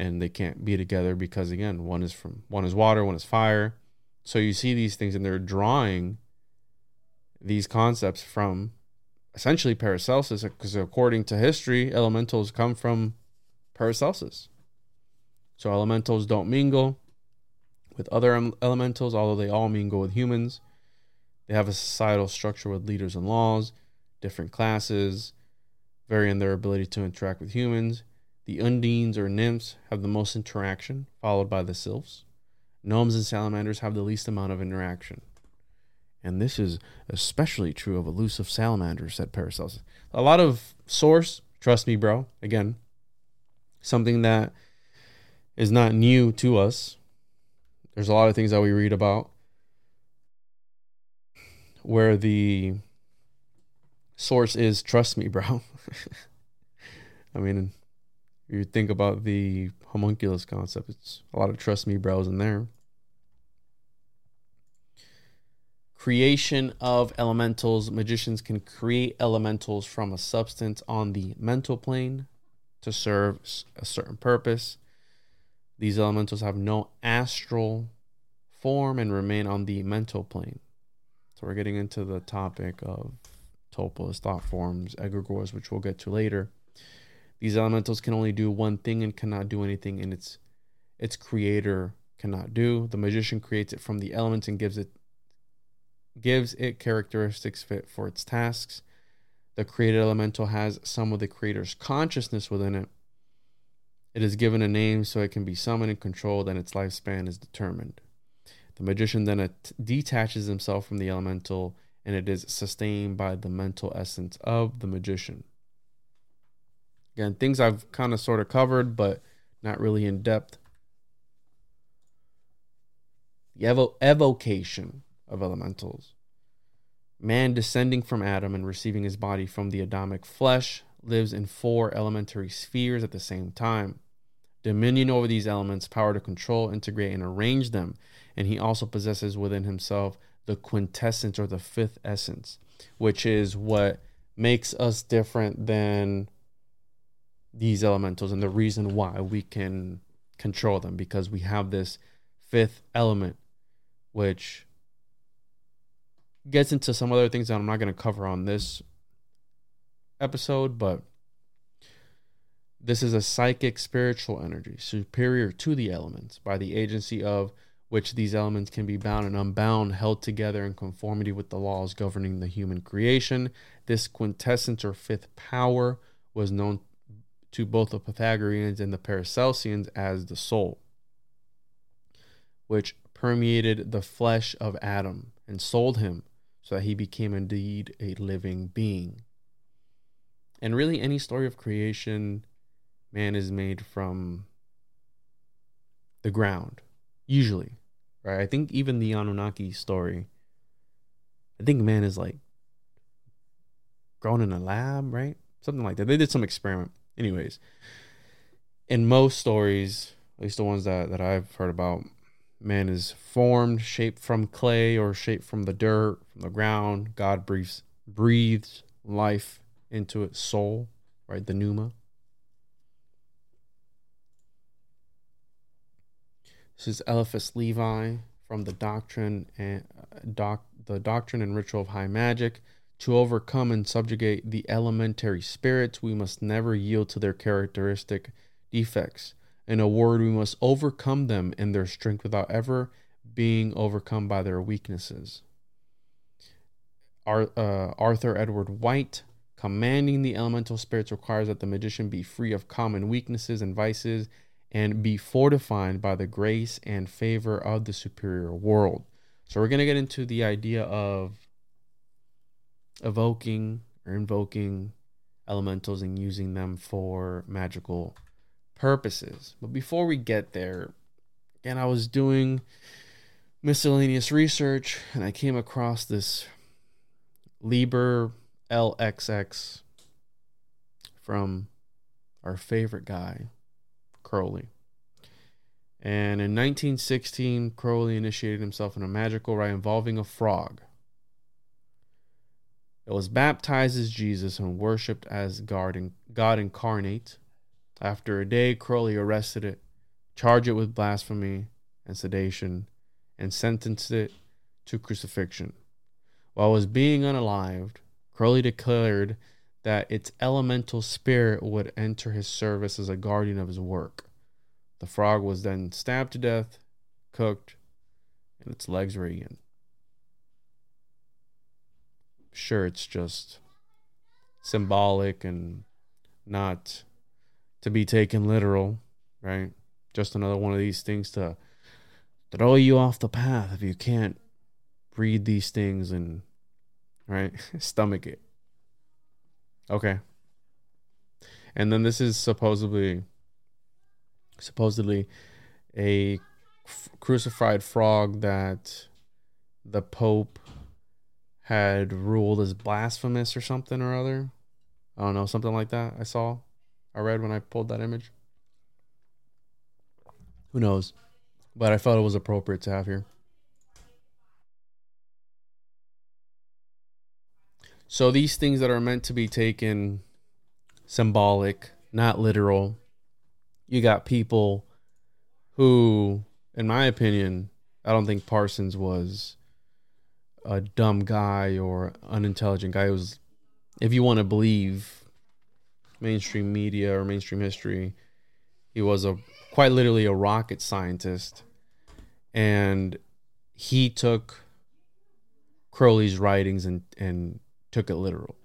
And they can't be together because, again, one is from one is water, one is fire. So you see these things, and they're drawing these concepts from essentially Paracelsus, because according to history, elementals come from Paracelsus. So elementals don't mingle with other em- elementals, although they all mingle with humans. They have a societal structure with leaders and laws, different classes, vary in their ability to interact with humans. The undines or nymphs have the most interaction, followed by the sylphs. Gnomes and salamanders have the least amount of interaction. And this is especially true of elusive salamanders, said Paracelsus. A lot of source, trust me, bro. Again, something that is not new to us. There's a lot of things that we read about where the source is, trust me, bro. I mean... You think about the homunculus concept. It's a lot of trust me bros in there. Creation of elementals. Magicians can create elementals from a substance on the mental plane to serve a certain purpose. These elementals have no astral form and remain on the mental plane. So we're getting into the topic of topos, thought forms, egregores, which we'll get to later. These elementals can only do one thing and cannot do anything, and its its creator cannot do. The magician creates it from the elements and gives it gives it characteristics fit for its tasks. The created elemental has some of the creator's consciousness within it. It is given a name so it can be summoned and controlled, and its lifespan is determined. The magician then at- detaches himself from the elemental, and it is sustained by the mental essence of the magician. Again, things I've kind of sort of covered, but not really in depth. The evo- evocation of elementals. Man descending from Adam and receiving his body from the Adamic flesh lives in four elementary spheres at the same time. Dominion over these elements, power to control, integrate, and arrange them. And he also possesses within himself the quintessence or the fifth essence, which is what makes us different than... these elementals, and the reason why we can control them, because we have this fifth element, which gets into some other things that I'm not going to cover on this episode, but this is a psychic spiritual energy superior to the elements, by the agency of which these elements can be bound and unbound, held together in conformity with the laws governing the human creation. This quintessence or fifth power was known to both the Pythagoreans and the Paracelsians as the soul, which permeated the flesh of Adam and sold him so that he became indeed a living being. And really, any story of creation, man is made from the ground, usually, right? I think even the Anunnaki story, I think man is like grown in a lab, right? Something like that. They did some experiment. Anyways, in most stories, at least the ones that, that I've heard about, man is formed, shaped from clay or shaped from the dirt, from the ground. God breathes, breathes life into its soul, right? The pneuma. This is Eliphas Levi from the Doctrine and uh, doc, the Doctrine and Ritual of High Magic. To overcome and subjugate the elementary spirits, we must never yield to their characteristic defects. In a word, we must overcome them in their strength without ever being overcome by their weaknesses. Ar- uh, Arthur Edward White. Commanding the elemental spirits requires that the magician be free of common weaknesses and vices, and be fortified by the grace and favor of the superior world. So we're going to get into the idea of evoking or invoking elementals and using them for magical purposes. But before we get there, again, I was doing miscellaneous research and I came across this Liber L X X from our favorite guy, Crowley. And in nineteen sixteen, Crowley initiated himself in a magical rite involving a frog. It was baptized as Jesus and worshipped as God, in, God incarnate. After a day, Crowley arrested it, charged it with blasphemy and sedation, and sentenced it to crucifixion. While it was being unalived, Crowley declared that its elemental spirit would enter his service as a guardian of his work. The frog was then stabbed to death, cooked, and its legs were eaten. Sure, it's just symbolic and not to be taken literal, right? Just another one of these things to throw you off the path if you can't read these things and, right, stomach it. Okay. And then this is supposedly supposedly a f- crucified frog that the Pope had ruled as blasphemous or something or other. I don't know, something like that. I saw, I read when I pulled that image. Who knows? But I felt it was appropriate to have here. So these things that are meant to be taken symbolic, not literal. You got people who, in my opinion, I don't think Parsons was a dumb guy or unintelligent guy. It was, if you want to believe mainstream media or mainstream history, he was a quite literally a rocket scientist, and he took Crowley's writings and and took it literal.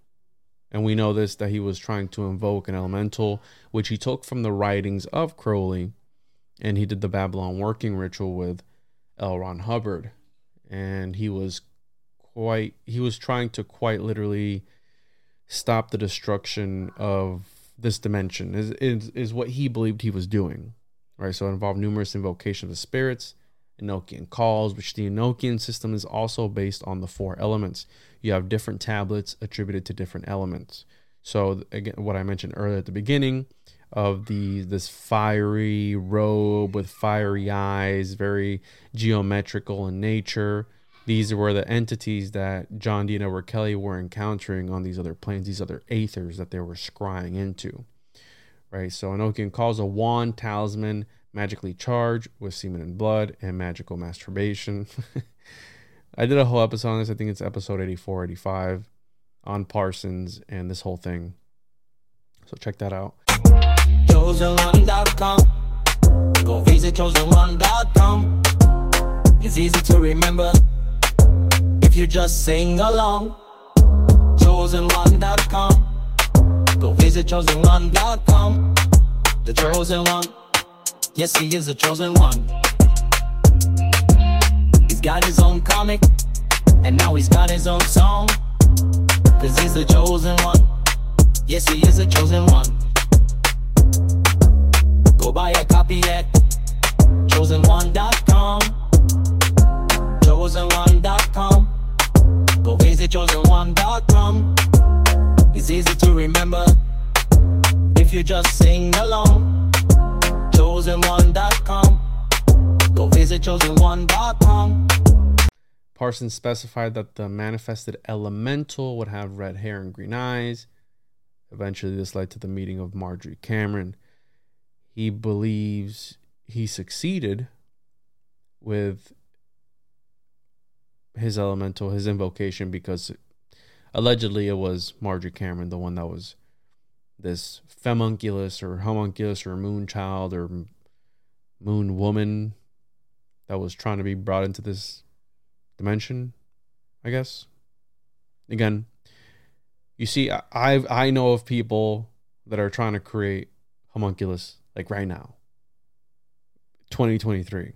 And we know this, that he was trying to invoke an elemental, which he took from the writings of Crowley, and he did the Babylon working ritual with L. Ron Hubbard. And he was quite, he was trying to quite literally stop the destruction of this dimension, is, is, is what he believed he was doing, right? So it involved numerous invocations of spirits, Enochian calls, which the Enochian system is also based on the four elements. You have different tablets attributed to different elements. So again, what I mentioned earlier at the beginning of the this fiery robe with fiery eyes, very geometrical in nature. These were the entities that John Dee and Edward Kelly were encountering on these other planes, these other aethers that they were scrying into, right? So Enochian calls a wand talisman, magically charged with semen and blood and magical masturbation. I did a whole episode on this. I think it's episode eighty-four, eighty-five on Parsons and this whole thing. So check that out. chosen one dot com. Go visit chosen one dot com. It's easy to remember if you just sing along. chosen one dot com. Go visit chosen one dot com. The chosen one. Yes, he is the chosen one. He's got his own comic, and now he's got his own song. Cause he's the chosen one. Yes, he is the chosen one. Go buy a copy at chosen one dot com. chosen one dot com. Go visit chosen one dot com. It's easy to remember if you just sing along. chosen one dot com. Go visit chosen one dot com. Parsons specified that the manifested elemental would have red hair and green eyes. Eventually, this led to the meeting of Marjorie Cameron. He believes he succeeded with his elemental, his invocation, because allegedly it was Marjorie Cameron, the one that was this femunculus or homunculus or moon child or moon woman that was trying to be brought into this dimension, I guess. Again, you see, I I've, I know of people that are trying to create homunculus like right now, twenty twenty-three,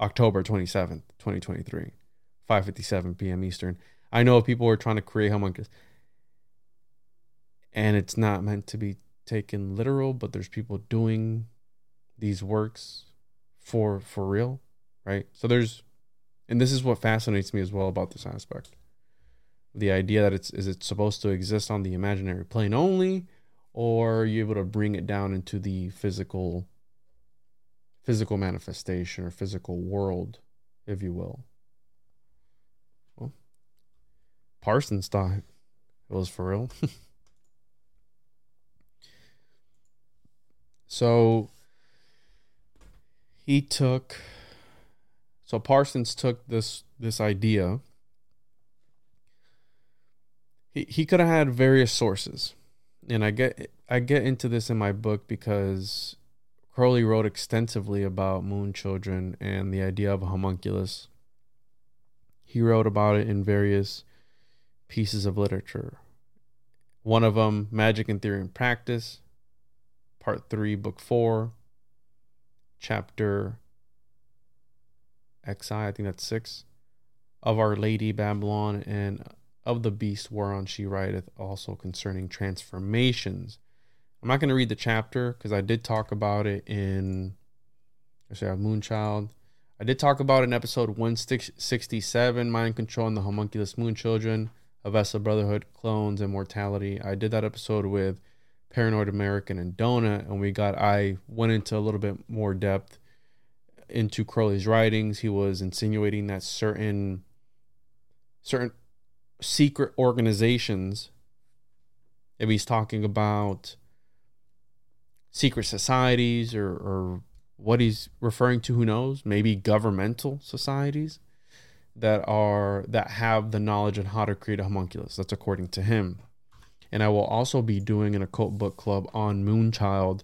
October twenty-seventh, twenty twenty-three, five fifty-seven p.m. Eastern. I know of people who are trying to create homunculus, and it's not meant to be taken literal, but there's people doing these works for for real, right? So there's, and this is what fascinates me as well about this aspect. The idea that it's, is it supposed to exist on the imaginary plane only, or are you able to bring it down into the physical physical manifestation or physical world, if you will? Well, Parsons thought it was for real. So he took, so Parsons took this this idea. He he could have had various sources, and I get I get into this in my book because Crowley wrote extensively about moon children and the idea of a homunculus. He wrote about it in various pieces of literature. One of them, Magic and Theory and Practice, Part three, Book four, Chapter X I, I think that's six, of Our Lady Babylon and of the beast whereon she writeth, also concerning transformations. I'm not going to read the chapter because I did talk about it in, actually I have Moonchild. I did talk about it in episode one sixty-seven, Mind Control and the Homunculus Moon Children, Avesta Brotherhood, Clones, and Mortality. I did that episode with Paranoid American and Donut, and we got I went into a little bit more depth into Crowley's writings. He was insinuating that certain certain secret organizations, if he's talking about secret societies or, or what he's referring to, who knows, maybe governmental societies that are that have the knowledge on how to create a homunculus. That's according to him. And I will also be doing an occult book club on Moonchild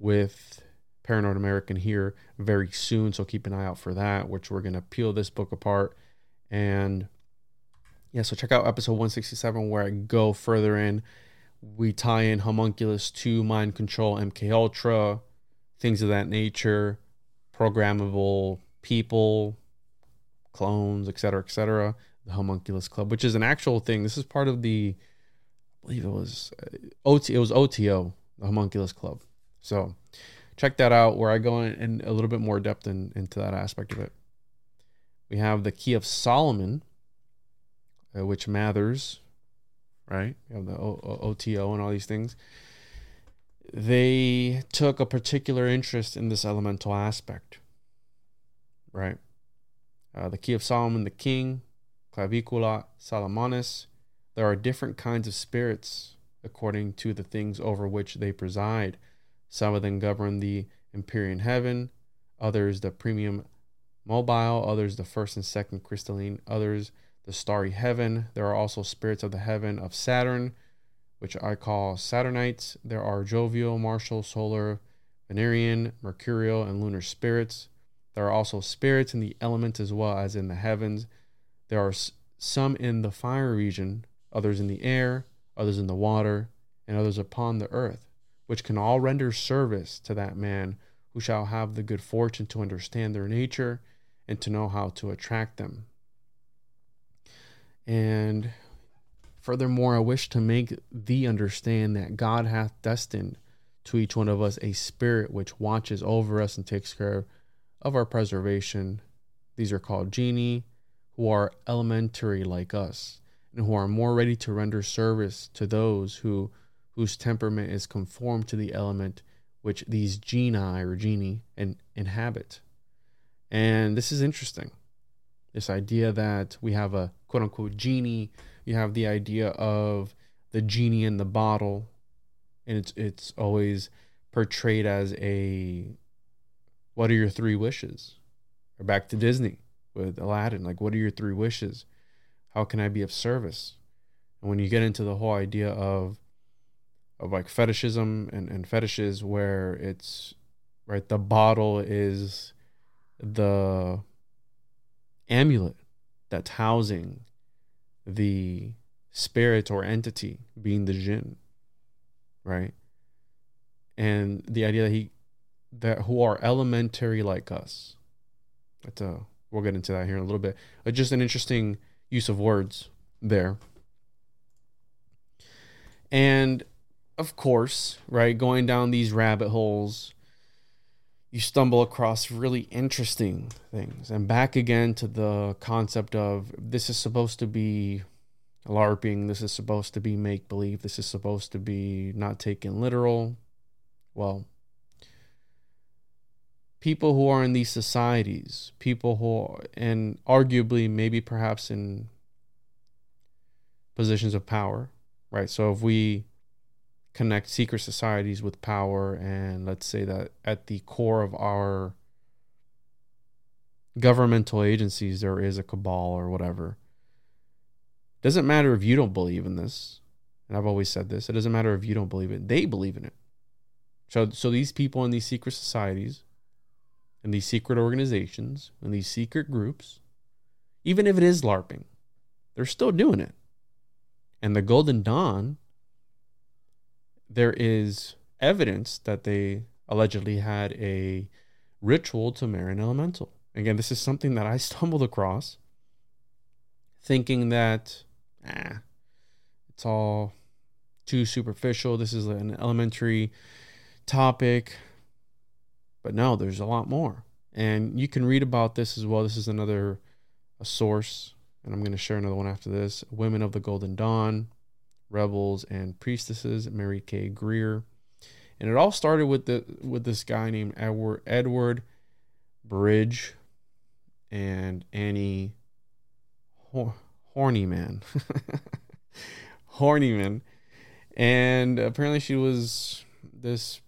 with Paranoid American here very soon. So keep an eye out for that, which we're going to peel this book apart. And yeah, so check out episode one sixty-seven where I go further in. We tie in homunculus to mind control, M K Ultra, things of that nature, programmable people, clones, et cetera, et cetera. The Homunculus Club, which is an actual thing. This is part of the, I believe it was O T O, the Homunculus Club. So check that out where I go in, in a little bit more depth in, into that aspect of it. We have the Key of Solomon, uh, which Mathers, right? We have the O T O and all these things. They took a particular interest in this elemental aspect, right? Uh, the Key of Solomon, the King, Clavicula, Salomonis. There are different kinds of spirits according to the things over which they preside. Some of them govern the Empyrean heaven, others the premium mobile, others the first and second crystalline, others the starry heaven. There are also spirits of the heaven of Saturn, which I call Saturnites. There are jovial, martial, solar, Venerian, mercurial, and lunar spirits. There are also spirits in the elements as well as in the heavens. There are some in the fire region, others in the air, others in the water, and others upon the earth, which can all render service to that man who shall have the good fortune to understand their nature and to know how to attract them. And furthermore, I wish to make thee understand that God hath destined to each one of us a spirit which watches over us and takes care of our preservation. These are called genii, who are elementary like us, and who are more ready to render service to those who whose temperament is conformed to the element which these genii or genii in, inhabit. And this is interesting, this idea that we have a quote-unquote genie. You have the idea of the genie in the bottle, and it's it's always portrayed as a, what are your three wishes? Or back to Disney with Aladdin, like, what are your three wishes? How can I be of service? And when you get into the whole idea of of like fetishism and, and fetishes, where it's right, the bottle is the amulet that's housing the spirit or entity, being the jinn, right? And the idea that he that who are elementary like us. That's a, we'll get into that here in a little bit. It's just an interesting use of words there. And of course, right, going down these rabbit holes, you stumble across really interesting things. And back again to the concept of, this is supposed to be LARPing, this is supposed to be make-believe, this is supposed to be not taken literal. Well, people who are in these societies, people who, and arguably maybe perhaps in positions of power, right? So if we connect secret societies with power, and let's say that at the core of our governmental agencies there is a cabal or whatever, it doesn't matter if you don't believe in this, and I've always said this, it doesn't matter if you don't believe it, they believe in it. So, so these people in these secret societies, in these secret organizations, in these secret groups, even if it is LARPing, they're still doing it. And the Golden Dawn, there is evidence that they allegedly had a ritual to marry an elemental. Again, this is something that I stumbled across, thinking that ah, it's all too superficial. This is an elementary topic. But no, there's a lot more. And you can read about this as well. This is another a source, and I'm going to share another one after this. Women of the Golden Dawn, Rebels and Priestesses, Mary K. Greer. And it all started with the with this guy named Edward Edward Bridge and Annie Horniman. Horniman. And apparently she was this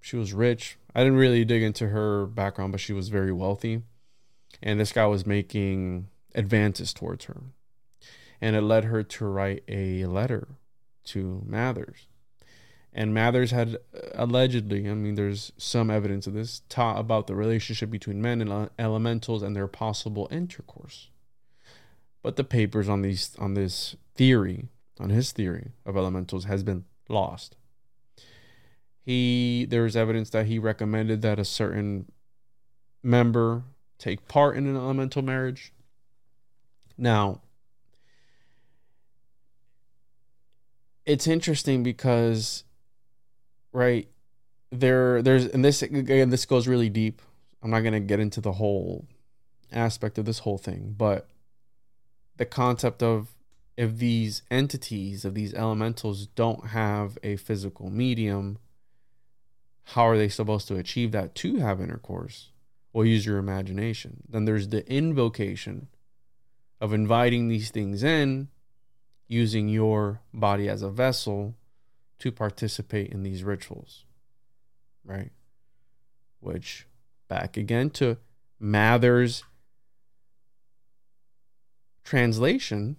she was rich. I didn't really dig into her background, but she was very wealthy. And this guy was making advances towards her. And it led her to write a letter to Mathers, and Mathers had allegedly, I mean there's some evidence of this, taught about the relationship between men and elementals and their possible intercourse. But the papers on these on this theory on his theory of elementals has been lost. He there's evidence that he recommended that a certain member take part in an elemental marriage. Now it's interesting because, right, there, there's, and this, again, this goes really deep. I'm not going to get into the whole aspect of this whole thing, but the concept of, if these entities, if these elementals don't have a physical medium, how are they supposed to achieve that to have intercourse? Well, use your imagination. Then there's the invocation of inviting these things in, using your body as a vessel to participate in these rituals, right? Which, back again to Mathers' translation,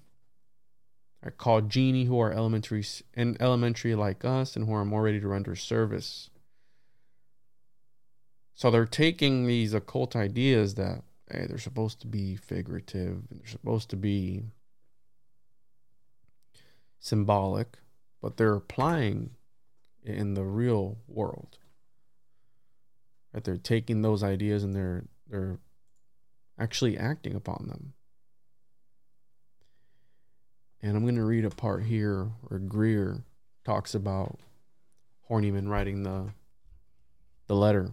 are called genii, who are elementary and elementary like us, and who are more ready to render service. So they're taking these occult ideas that, hey, they're supposed to be figurative, and they're supposed to be symbolic, but they're applying it in the real world. Right? They're taking those ideas and they're they're actually acting upon them. And I'm going to read a part here where Greer talks about Horniman writing the the letter.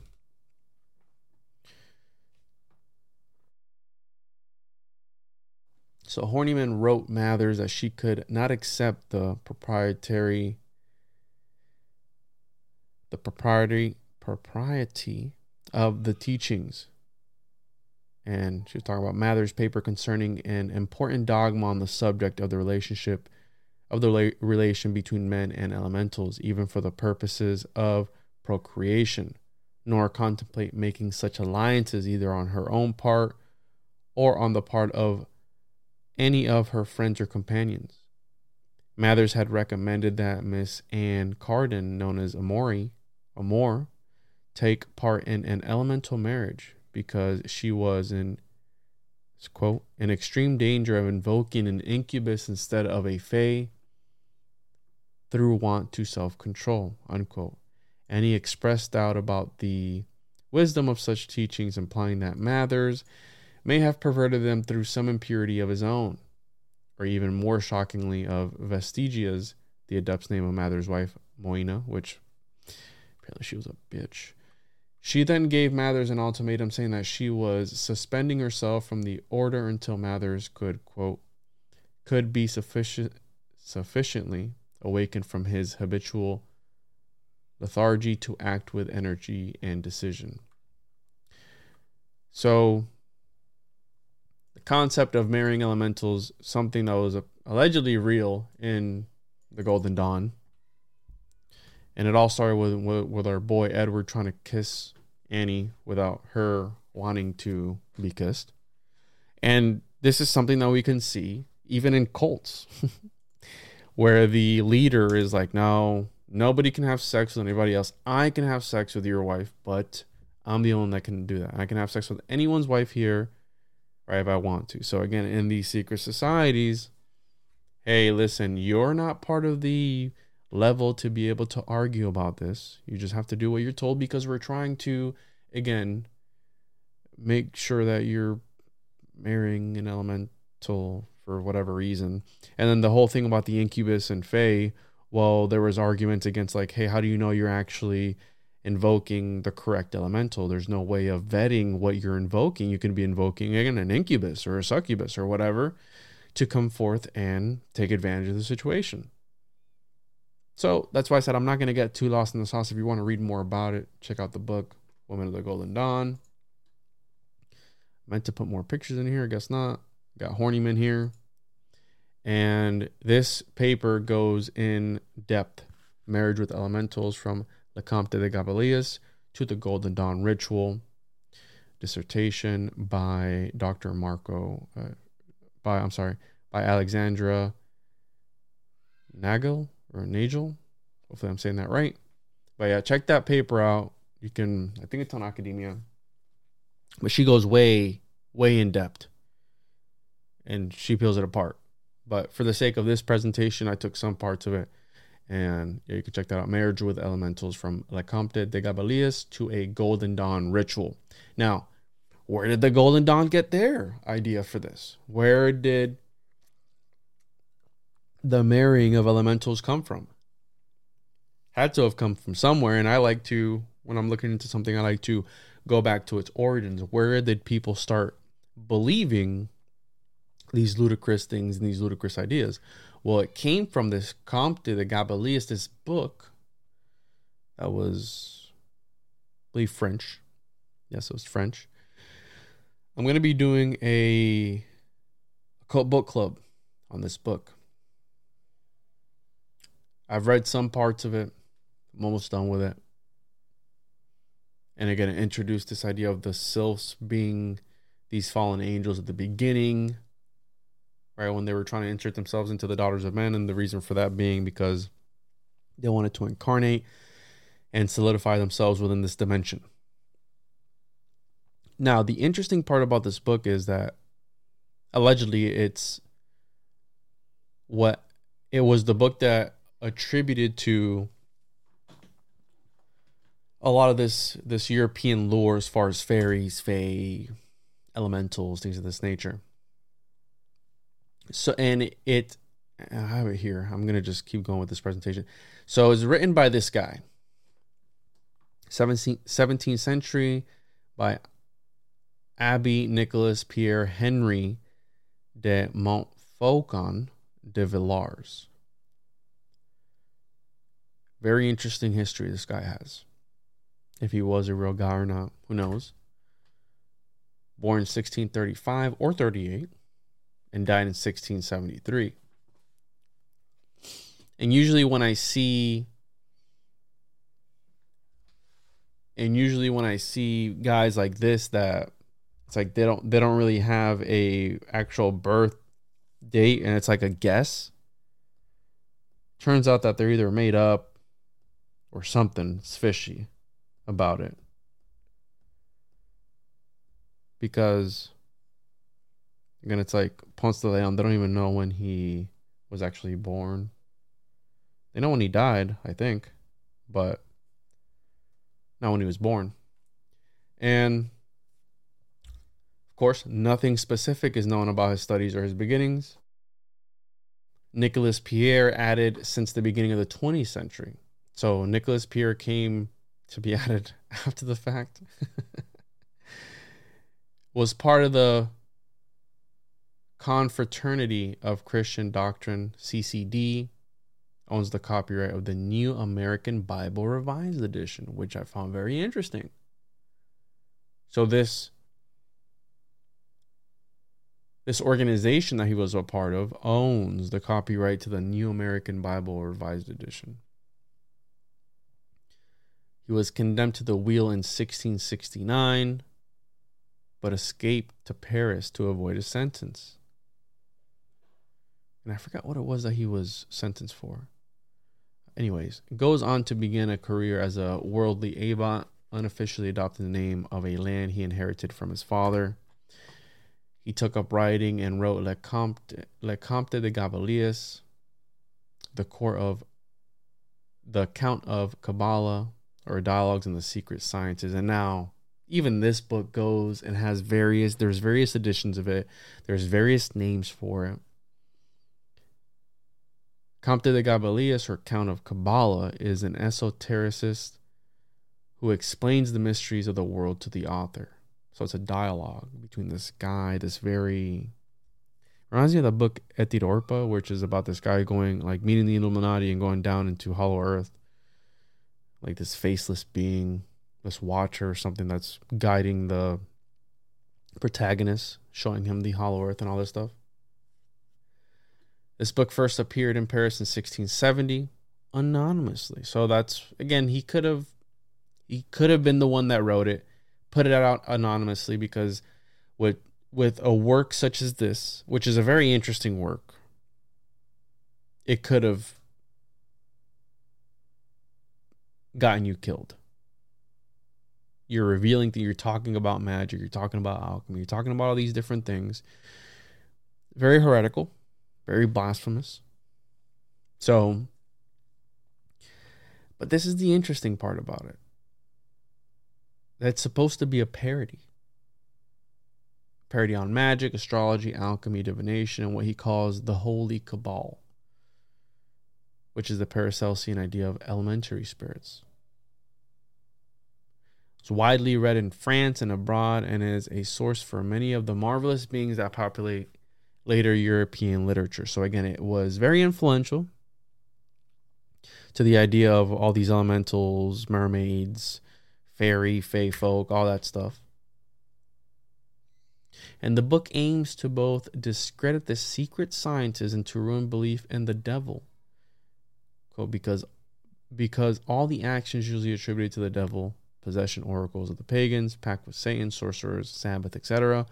So Horniman wrote Mathers that she could not accept the proprietary the propriety propriety of the teachings. And she was talking about Mathers' paper concerning an important dogma on the subject of the relationship of the relation between men and elementals, even for the purposes of procreation, nor contemplate making such alliances either on her own part or on the part of any of her friends or companions. Mathers had recommended that Miss Ann Cardin, known as Amori, Amor, take part in an elemental marriage, because she was in, quote, in extreme danger of invoking an incubus instead of a fae through want to self-control, unquote. And he expressed doubt about the wisdom of such teachings, implying that Mathers may have perverted them through some impurity of his own, or even more shockingly, of Vestigia's, the adept's name of Mathers' wife, Moina, which apparently she was a bitch. She then gave Mathers an ultimatum, saying that she was suspending herself from the order until Mathers could, quote, could be sufficient, sufficiently awakened from his habitual lethargy to act with energy and decision. So the concept of marrying elementals, something that was allegedly real in the Golden Dawn. And it all started with, with with our boy Edward trying to kiss Annie without her wanting to be kissed. And this is something that we can see even in cults where the leader is like, no, nobody can have sex with anybody else. I can have sex with your wife, but I'm the only one that can do that. I can have sex with anyone's wife here, right, if I want to. So again, in these secret societies, hey, listen, you're not part of the level to be able to argue about this. You just have to do what you're told, because we're trying to, again, make sure that you're marrying an elemental for whatever reason. And then the whole thing about the incubus and fae, well, there was arguments against, like, hey, how do you know you're actually invoking the correct elemental? There's no way of vetting what you're invoking. You can be invoking, again, an incubus or a succubus or whatever to come forth and take advantage of the situation. So that's why I said I'm not going to get too lost in the sauce. If you want to read more about it, check out the book, Women of the Golden Dawn. Meant to put more pictures in here, I guess not. Got Horniman here. And this paper goes in depth. Marriage with Elementals, from Le Comte de Gabalis to the Golden Dawn Ritual. Dissertation by Doctor Marco, uh, by, I'm sorry, by Alexandra Nagel. or Nagel, hopefully I'm saying that right. But yeah, check that paper out. You can, I think it's on Academia, but she goes way, way in depth, and she peels it apart. But for the sake of this presentation, I took some parts of it, and yeah, you can check that out. Marriage with Elementals, from Le Comte de Gabalis to a Golden Dawn Ritual. Now, where did the Golden Dawn get their idea for this? Where did the marrying of elementals come from? Had to have come from somewhere, and I like to, when I'm looking into something, I like to go back to its origins. Where did people start believing these ludicrous things and these ludicrous ideas? Well, it came from this Comte de Gabalis, this book that was, I believe, French. Yes, it was French. I'm going to be doing a book club on this book. I've read some parts of it. I'm almost done with it. And again, it introduced this idea of the sylphs being these fallen angels at the beginning, right, when they were trying to insert themselves into the daughters of men, and the reason for that being because they wanted to incarnate and solidify themselves within this dimension. Now, the interesting part about this book is that allegedly it's what it was the book that attributed to a lot of this this European lore as far as fairies, fae, elementals, things of this nature. So, and it, I have it here. I'm going to just keep going with this presentation. So it's written by this guy, seventeenth century, by Abbé Nicholas Pierre Henry de Montfaucon de Villars. Very interesting history this guy has. If he was a real guy or not, who knows? Born sixteen thirty-five or thirty-eight and died in sixteen seventy-three. And usually when I see and usually when I see guys like this, that it's like they don't they don't really have a actual birth date, and it's like a guess. Turns out that they're either made up or something's fishy about it. Because again, it's like Ponce de Leon, they don't even know when he was actually born. They know when he died, I think, but not when he was born. And of course, nothing specific is known about his studies or his beginnings. Nicholas Pierre added since the beginning of the twentieth century. So Nicholas Pierre came to be added after the fact. Was part of the Confraternity of Christian Doctrine, C C D, owns the copyright of the New American Bible Revised Edition, which I found very interesting. So this, this organization that he was a part of owns the copyright to the New American Bible Revised Edition. He was condemned to the wheel in sixteen sixty-nine, but escaped to Paris to avoid a sentence. And I forgot what it was that he was sentenced for. Anyways, goes on to begin a career as a worldly avant, unofficially adopting the name of a land he inherited from his father. He took up writing and wrote Le Comte, Le Comte de Gabalis, the court of the Count of Kabbalah, or Dialogues in the Secret Sciences. And now, even this book goes and has various, there's various editions of it. There's various names for it. Comte de Gabalis, or Count of Kabbalah, is an esotericist who explains the mysteries of the world to the author. So it's a dialogue between this guy, this very, reminds me of the book Etid Orpa, which is about this guy going, like, meeting the Illuminati and going down into Hollow Earth. Like this faceless being, this watcher or something that's guiding the protagonist, showing him the Hollow Earth and all this stuff. This book first appeared in Paris in sixteen seventy anonymously. So that's, again, he could have he could have been the one that wrote it, put it out anonymously, because with with a work such as this, which is a very interesting work, it could have gotten you killed. You're revealing that you're talking about magic, you're talking about alchemy, you're talking about all these different things. Very heretical, very blasphemous. So, but this is the interesting part about it. That's supposed to be a parody. Parody on magic, astrology, alchemy, divination, and what he calls the Holy Cabal, which is the Paracelsian idea of elementary spirits. It's widely read in France and abroad, and is a source for many of the marvelous beings that populate later European literature. So again, it was very influential to the idea of all these elementals, mermaids, fairy, fae folk, all that stuff. And the book aims to both discredit the secret sciences and to ruin belief in the devil. Quote, because, because all the actions usually attributed to the devil, possession oracles of the pagans, pact with Satan, sorcerers, Sabbath, et cetera,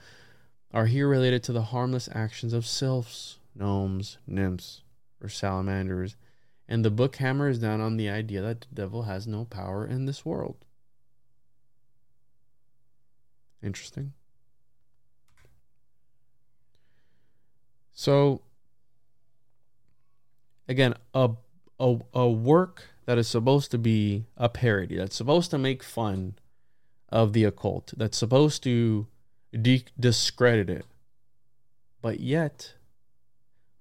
are here related to the harmless actions of sylphs, gnomes, nymphs, or salamanders, and the book hammers down on the idea that the devil has no power in this world. Interesting. So, again, a, a a work that is supposed to be a parody, that's supposed to make fun of the occult, that's supposed to de- discredit it, but yet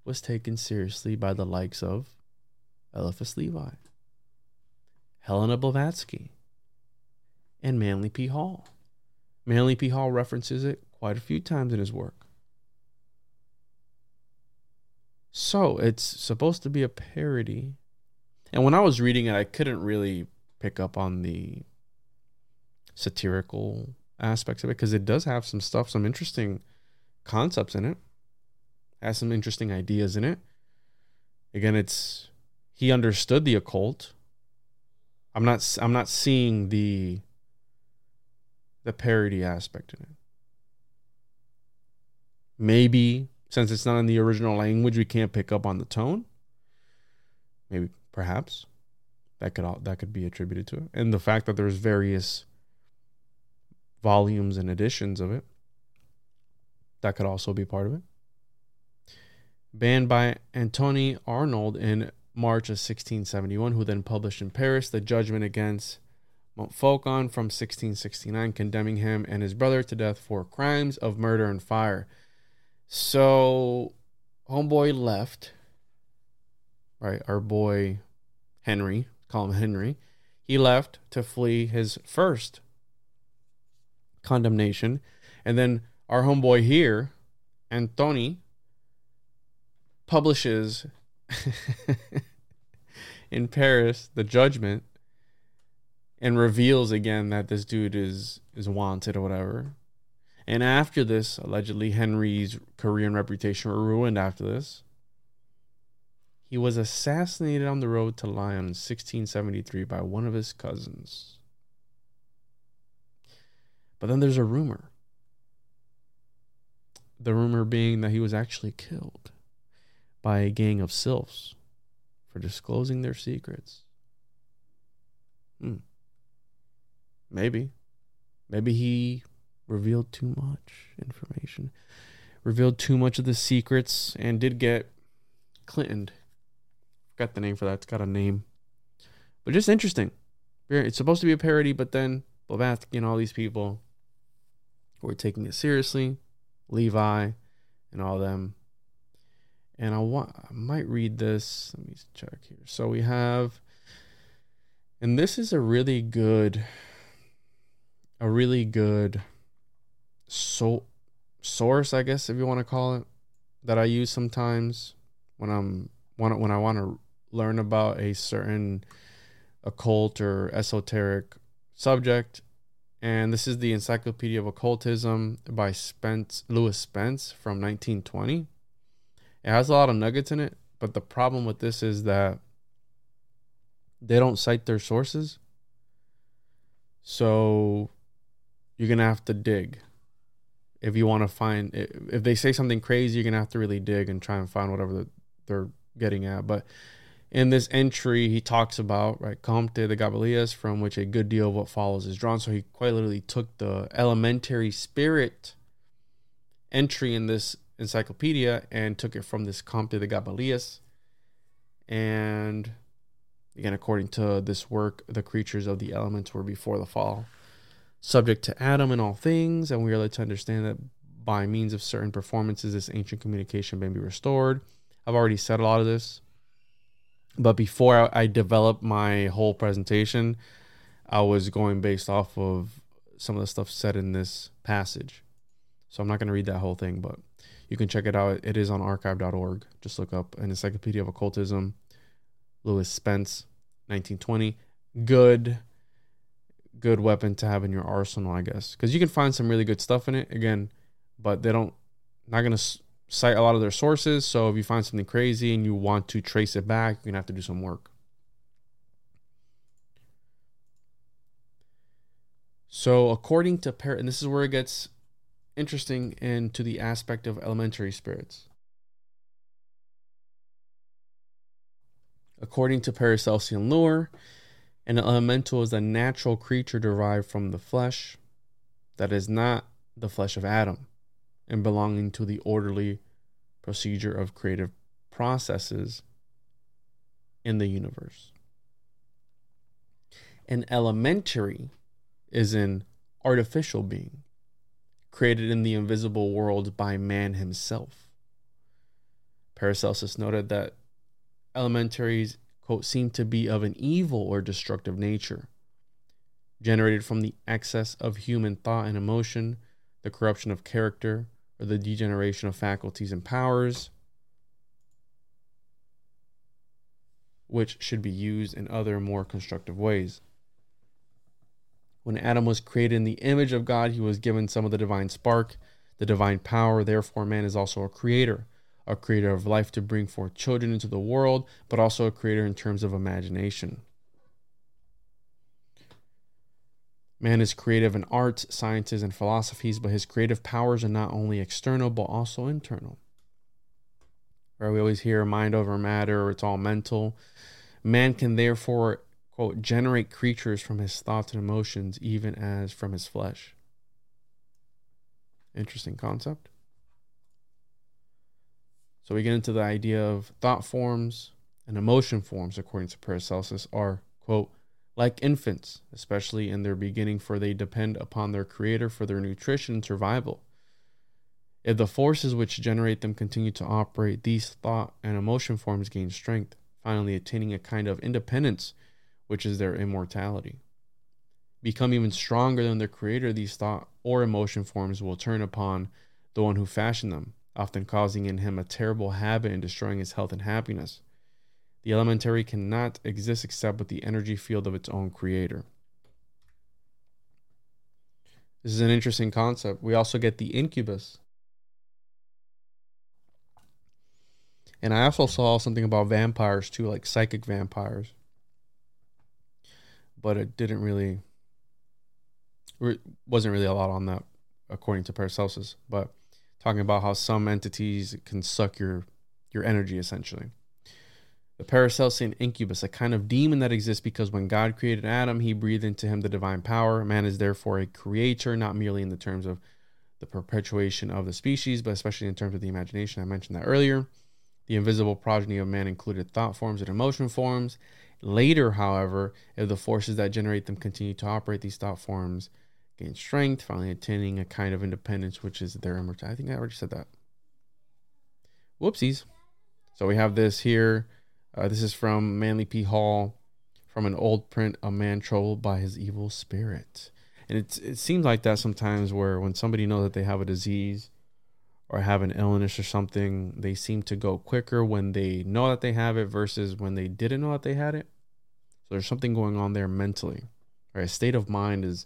was taken seriously by the likes of Eliphas Levi, Helena Blavatsky, and Manly P. Hall. Manly P. Hall references it quite a few times in his work. So it's supposed to be a parody. And when I was reading it, I couldn't really pick up on the satirical aspects of it, because it does have some stuff, some interesting concepts in it. Has some interesting ideas in it. Again, it's he understood the occult. I'm not I'm not seeing the the parody aspect in it. Maybe since it's not in the original language, we can't pick up on the tone. Maybe, perhaps, that could all, that could be attributed to it, and the fact that there's various volumes and editions of it, that could also be part of it. Banned by Antony Arnold in March of sixteen seventy-one, who then published in Paris the judgment against Montfaucon from sixteen sixty-nine, condemning him and his brother to death for crimes of murder and fire. So, homeboy left, right? Our boy Henry, call him Henry. He left to flee his first condemnation. And then our homeboy here, Antony, publishes in Paris the judgment and reveals again that this dude is, is wanted or whatever. And after this, allegedly, Henry's career and reputation were ruined after this. He was assassinated on the road to Lyon in sixteen seventy-three by one of his cousins. But then there's a rumor. The rumor being that he was actually killed by a gang of sylphs for disclosing their secrets. Hmm. Maybe. Maybe he revealed too much information, revealed too much of the secrets, and did get Clintoned. Forgot the name for that. It's got a name, but just interesting. It's supposed to be a parody, but then Blavatsky and all these people were taking it seriously, Levi and all them. And I want, I might read this. Let me check here. So we have, and this is a really good, a really good. So, source, I guess, if you want to call it, that I use sometimes when I'm when, when I want to learn about a certain occult or esoteric subject. And this is the Encyclopedia of Occultism by Spence, Lewis Spence, from nineteen twenty. It has a lot of nuggets in it, but the problem with this is that they don't cite their sources, so you're gonna have to dig. If you want to find, if they say something crazy, you're going to have to really dig and try and find whatever they're getting at. But in this entry, he talks about, right, Comte de Gabalis, from which a good deal of what follows is drawn. So he quite literally took the elementary spirit entry in this encyclopedia and took it from this Comte de Gabalis. And again, according to this work, the creatures of the elements were before the fall subject to Adam in all things, and we are led to understand that by means of certain performances, this ancient communication may be restored. I've already said a lot of this, but before I developed my whole presentation, I was going based off of some of the stuff said in this passage. So I'm not going to read that whole thing, but you can check it out. It is on archive dot org. Just look up an Encyclopedia of Occultism, Lewis Spence, nineteen twenty. Good. Good weapon to have in your arsenal, I guess, because you can find some really good stuff in it again, but they don't not going to cite a lot of their sources. So if you find something crazy and you want to trace it back, you're gonna have to do some work. So according to Par- and this is where it gets interesting into the aspect of elementary spirits. According to Paracelsian lore, an elemental is a natural creature derived from the flesh that is not the flesh of Adam and belonging to the orderly procedure of creative processes in the universe. An elementary is an artificial being created in the invisible world by man himself. Paracelsus noted that elementaries, quote, seem to be of an evil or destructive nature, generated from the excess of human thought and emotion, the corruption of character, or the degeneration of faculties and powers, which should be used in other more constructive ways. When Adam was created in the image of God, he was given some of the divine spark, the divine power. Therefore, man is also a creator, a creator of life to bring forth children into the world, but also a creator in terms of imagination. Man is creative in arts, sciences, and philosophies, but his creative powers are not only external, but also internal. Right? We always hear mind over matter, or it's all mental. Man can therefore, quote, generate creatures from his thoughts and emotions, even as from his flesh. Interesting concept. So we get into the idea of thought forms and emotion forms, according to Paracelsus, are, quote, like infants, especially in their beginning, for they depend upon their creator for their nutrition and survival. If the forces which generate them continue to operate, these thought and emotion forms gain strength, finally attaining a kind of independence, which is their immortality. Become even stronger than their creator, these thought or emotion forms will turn upon the one who fashioned them, often causing in him a terrible habit and destroying his health and happiness. The elementary cannot exist except with the energy field of its own creator. This is an interesting concept. We also get the incubus. And I also saw something about vampires too, like psychic vampires. But it didn't really, wasn't really a lot on that, according to Paracelsus. But talking about how some entities can suck your, your energy, essentially. The Paracelsian incubus, a kind of demon that exists because when God created Adam, he breathed into him the divine power. Man is therefore a creator, not merely in the terms of the perpetuation of the species, but especially in terms of the imagination. I mentioned that earlier. The invisible progeny of man included thought forms and emotion forms. Later, however, if the forces that generate them continue to operate, these thought forms gain strength, finally attaining a kind of independence, which is their immortality. I think I already said that. Whoopsies. So we have this here. Uh, this is from Manly P. Hall, from an old print, A Man Troubled by His Evil Spirit. And it's, it seems like that sometimes, where when somebody knows that they have a disease or have an illness or something, they seem to go quicker when they know that they have it versus when they didn't know that they had it. So there's something going on there mentally. Right? A state of mind is,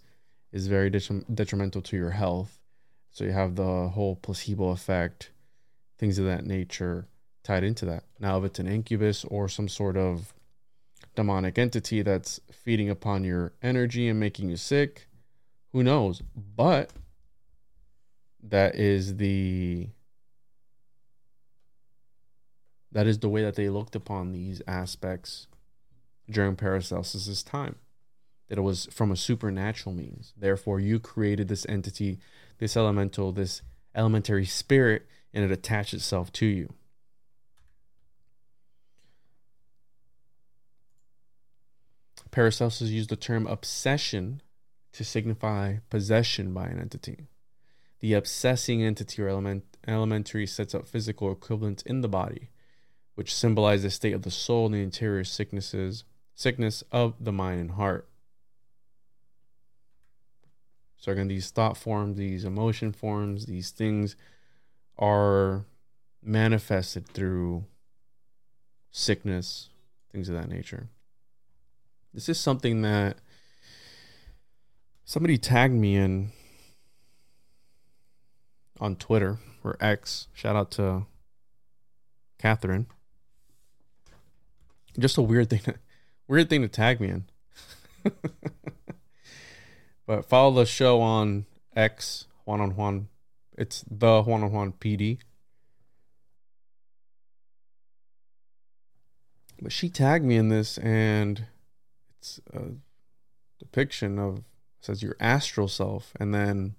is very detrim- detrimental to your health. So you have the whole placebo effect, things of that nature, tied into that. Now, if it's an incubus or some sort of demonic entity that's feeding upon your energy and making you sick, who knows? But that is the that is the way that they looked upon these aspects during Paracelsus's time, that it was from a supernatural means. Therefore, you created this entity, this elemental, this elementary spirit, and it attached itself to you. Paracelsus used the term obsession to signify possession by an entity. The obsessing entity or element, elementary sets up physical equivalents in the body, which symbolize the state of the soul and the interior sicknesses, sickness of the mind and heart. So again, these thought forms, these emotion forms, these things are manifested through sickness, things of that nature. This is something that somebody tagged me in on Twitter or X. Shout out to Catherine. Just a weird thing, to, weird thing to tag me in. But follow the show on X, Juan on Juan It's the Juan on Juan P D. But she tagged me in this, and it's a depiction of, it says, your astral self, and then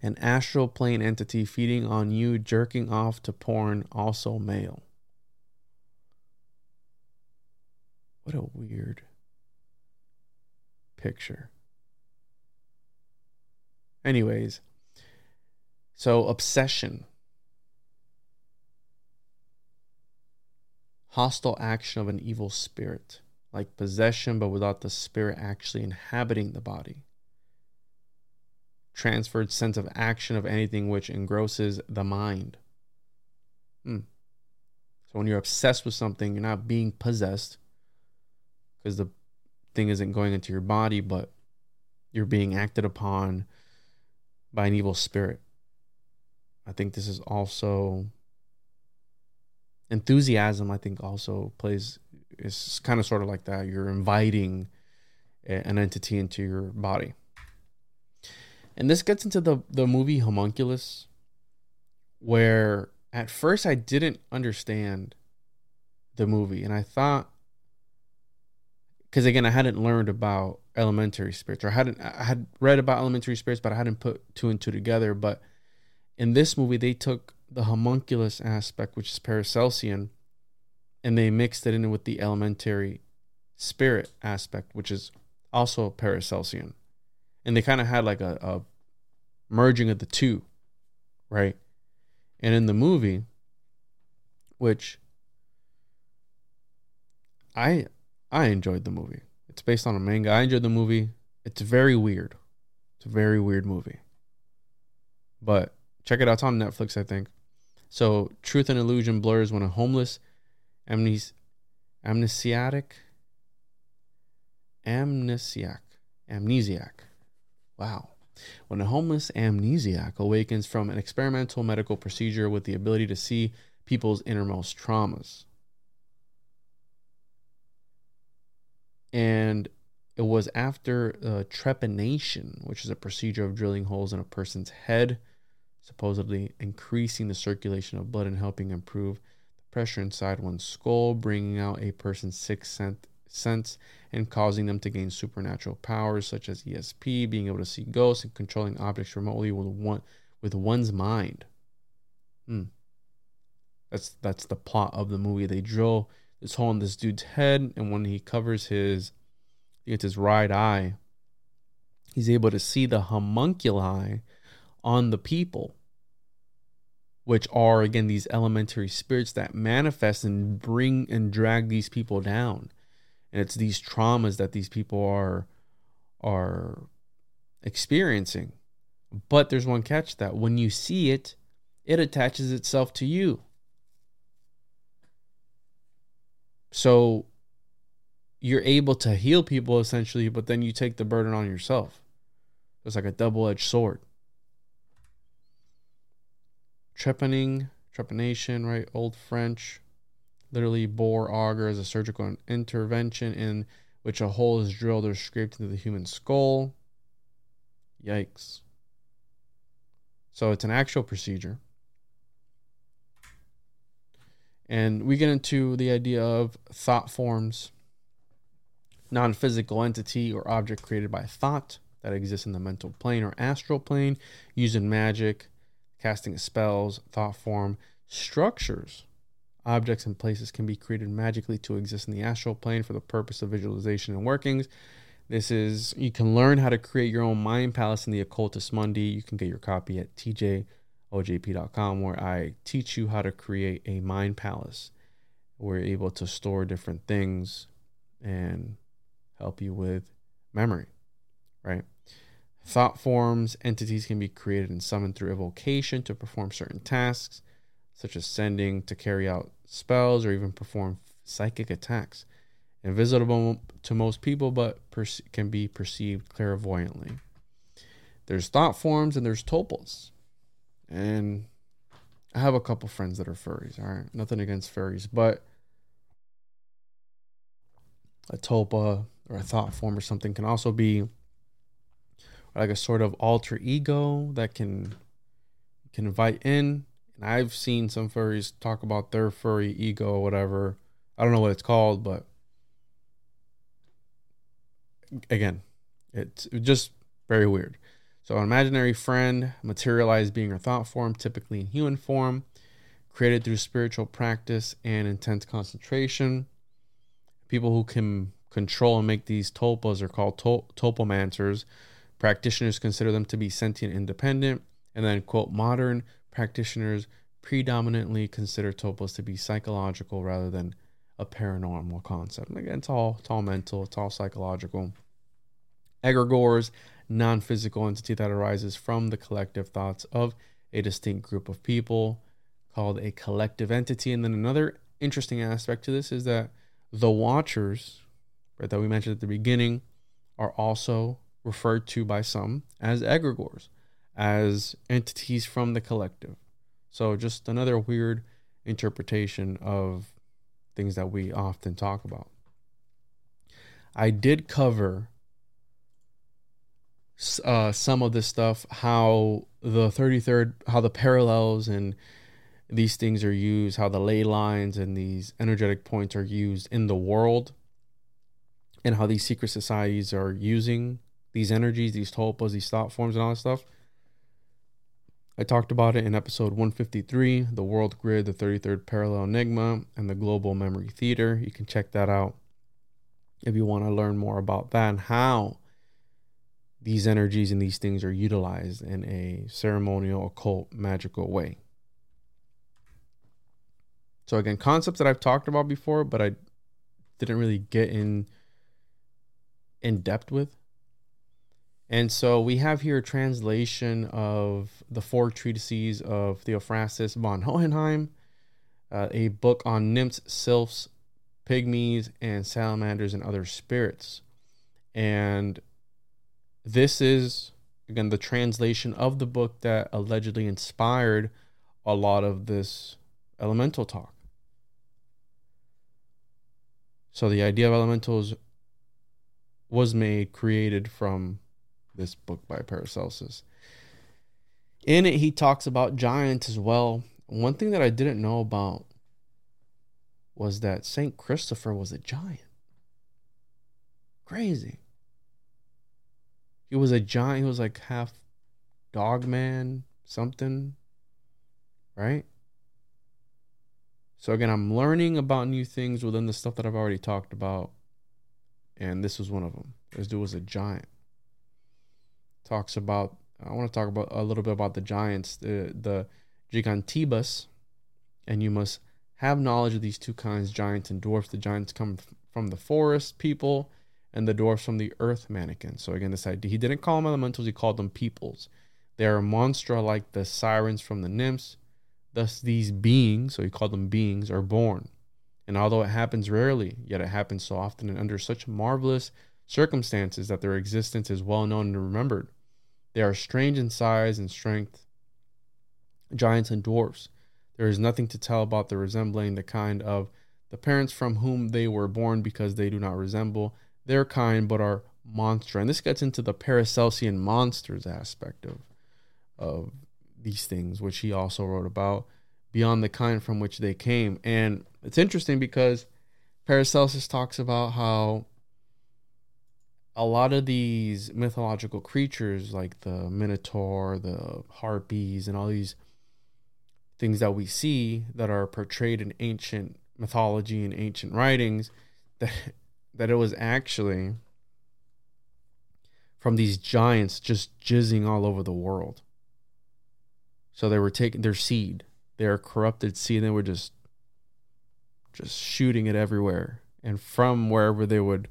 an astral plane entity feeding on you, jerking off to porn, also male. What a weird picture. Anyways, so obsession. Hostile action of an evil spirit, like possession, but without the spirit actually inhabiting the body. Transferred sense of action of anything which engrosses the mind. Hmm. So when you're obsessed with something, you're not being possessed because the thing isn't going into your body, but you're being acted upon by an evil spirit. I think this is also enthusiasm. I think also plays, is kind of sort of like that. You're inviting an entity into your body. And this gets into the, the movie Homunculus, where at first I didn't understand the movie. And I thought, because again, I hadn't learned about elementary spirits, or I hadn't, I had read about elementary spirits, but I hadn't put two and two together. But in this movie, they took the homunculus aspect, which is Paracelsian, and they mixed it in with the elementary spirit aspect, which is also Paracelsian. And they kind of had like a, a merging of the two, right? And in the movie, which I I enjoyed the movie. It's based on a manga. I enjoyed the movie. It's very weird. It's a very weird movie. But check it out. It's on Netflix, I think. So, truth and illusion blurs when a homeless, amnes- amnesiatic, amnesiac, amnesiac. Wow. When a homeless amnesiac awakens from an experimental medical procedure with the ability to see people's innermost traumas. And it was after uh, trepanation, which is a procedure of drilling holes in a person's head, supposedly increasing the circulation of blood and helping improve the pressure inside one's skull, bringing out a person's sixth sense and causing them to gain supernatural powers such as E S P, being able to see ghosts, and controlling objects remotely with one with one's mind. Hmm. That's that's the plot of the movie. They drill this hole in this dude's head, and when he covers his, it's his right eye, he's able to see the homunculi on the people, which are, again, these elementary spirits that manifest and bring and drag these people down. And it's these traumas that these people are, are experiencing. But there's one catch, that when you see it, it attaches itself to you. So you're able to heal people, essentially, but then you take the burden on yourself. It's like a double-edged sword. Trepanning, trepanation, right? Old French, literally bore auger, as a surgical intervention in which a hole is drilled or scraped into the human skull. Yikes. So it's an actual procedure. And we get into the idea of thought forms, non-physical entity or object created by thought that exists in the mental plane or astral plane, using magic, casting spells, thought form, structures, objects, and places can be created magically to exist in the astral plane for the purpose of visualization and workings. This is, you can learn how to create your own mind palace in the Occultis Mundi. You can get your copy at T J O J P dot com, where I teach you how to create a mind palace. We're able to store different things and help you with memory, right? Thought forms, entities can be created and summoned through evocation to perform certain tasks, such as sending to carry out spells or even perform psychic attacks. Invisible to most people, but perce- can be perceived clairvoyantly. There's thought forms and there's toples. And I have a couple friends that are furries, all right? Nothing against furries, but a topa or a thought form or something can also be like a sort of alter ego that can can invite in. And I've seen some furries talk about their furry ego or whatever. I don't know what it's called, but again, it's just very weird. So an imaginary friend, materialized being or thought form, typically in human form, created through spiritual practice and intense concentration. People who can control and make these tulpas are called tol- tulpomancers. Practitioners consider them to be sentient, independent, and then, quote, modern practitioners predominantly consider tulpas to be psychological rather than a paranormal concept. And again, it's all, it's all mental, it's all psychological. Egregores, non-physical entity that arises from the collective thoughts of a distinct group of people, called a collective entity. And then another interesting aspect to this is that the Watchers, right, that we mentioned at the beginning, are also referred to by some as egregores, as entities from the collective. So just another weird interpretation of things that we often talk about. I did cover uh, some of this stuff, how the thirty-third, how the parallels and these things are used, how the ley lines and these energetic points are used in the world, and how these secret societies are using these energies, these tulpas, these thought forms, and all that stuff. I talked about it in episode one fifty-three, The World Grid, the thirty-third Parallel Enigma, and the Global Memory Theater. You can check that out if you want to learn more about that and how these energies and these things are utilized in a ceremonial, occult, magical way. So again, concepts that I've talked about before, but I didn't really get in in depth with. And so we have here a translation of the four treatises of Theophrastus von Hohenheim, uh, a book on nymphs, sylphs, pygmies, and salamanders and other spirits. And this is, again, the translation of the book that allegedly inspired a lot of this elemental talk. So the idea of elementals was made, created from this book by Paracelsus. In it, he talks about giants as well. One thing that I didn't know about was that Saint Christopher was a giant. Crazy. He was a giant. He was like half dog man, something, right? So again, I'm learning about new things within the stuff that I've already talked about. And this was one of them. This dude was a giant. Talks about, I want to talk about a little bit about the giants, the, the gigantibus, and you must have knowledge of these two kinds, giants and dwarfs. The giants come from the forest people, and the dwarfs from the earth mannequins. So again, this idea, he didn't call them elementals, he called them peoples. They are monstra like the sirens from the nymphs. Thus these beings, so he called them beings, are born. And although it happens rarely, yet it happens so often and under such marvelous circumstances that their existence is well known and remembered. They are strange in size and strength, giants and dwarfs. There is nothing to tell about their resembling the kind of the parents from whom they were born, because they do not resemble their kind but are monstra. And this gets into the Paracelsian monsters aspect of, of these things, which he also wrote about, beyond the kind from which they came. And it's interesting because Paracelsus talks about how a lot of these mythological creatures, like the Minotaur, the Harpies, and all these things that we see that are portrayed in ancient mythology and ancient writings, that that it was actually from these giants just jizzing all over the world. So they were taking their seed, their corrupted seed, and they were just just shooting it everywhere. And from wherever they would,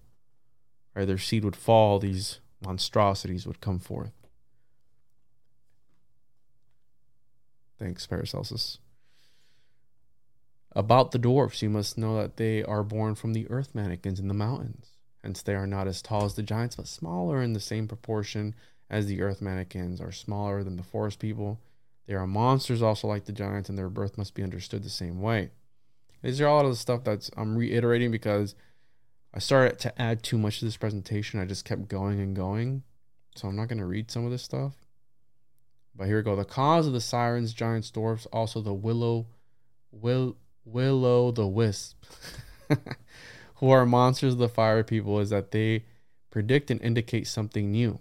or their seed would fall, these monstrosities would come forth. Thanks, Paracelsus. About the dwarfs, you must know that they are born from the earth mannequins in the mountains. Hence, they are not as tall as the giants, but smaller in the same proportion as the earth mannequins are smaller than the forest people. They are monsters also like the giants, and their birth must be understood the same way. These are all of the stuff that's I'm reiterating because I started to add too much to this presentation. I just kept going and going. So I'm not going to read some of this stuff. But here we go. The cause of the sirens, giants, dwarfs, also the willow, will, willow the wisp, who are monsters of the fire people, is that they predict and indicate something new.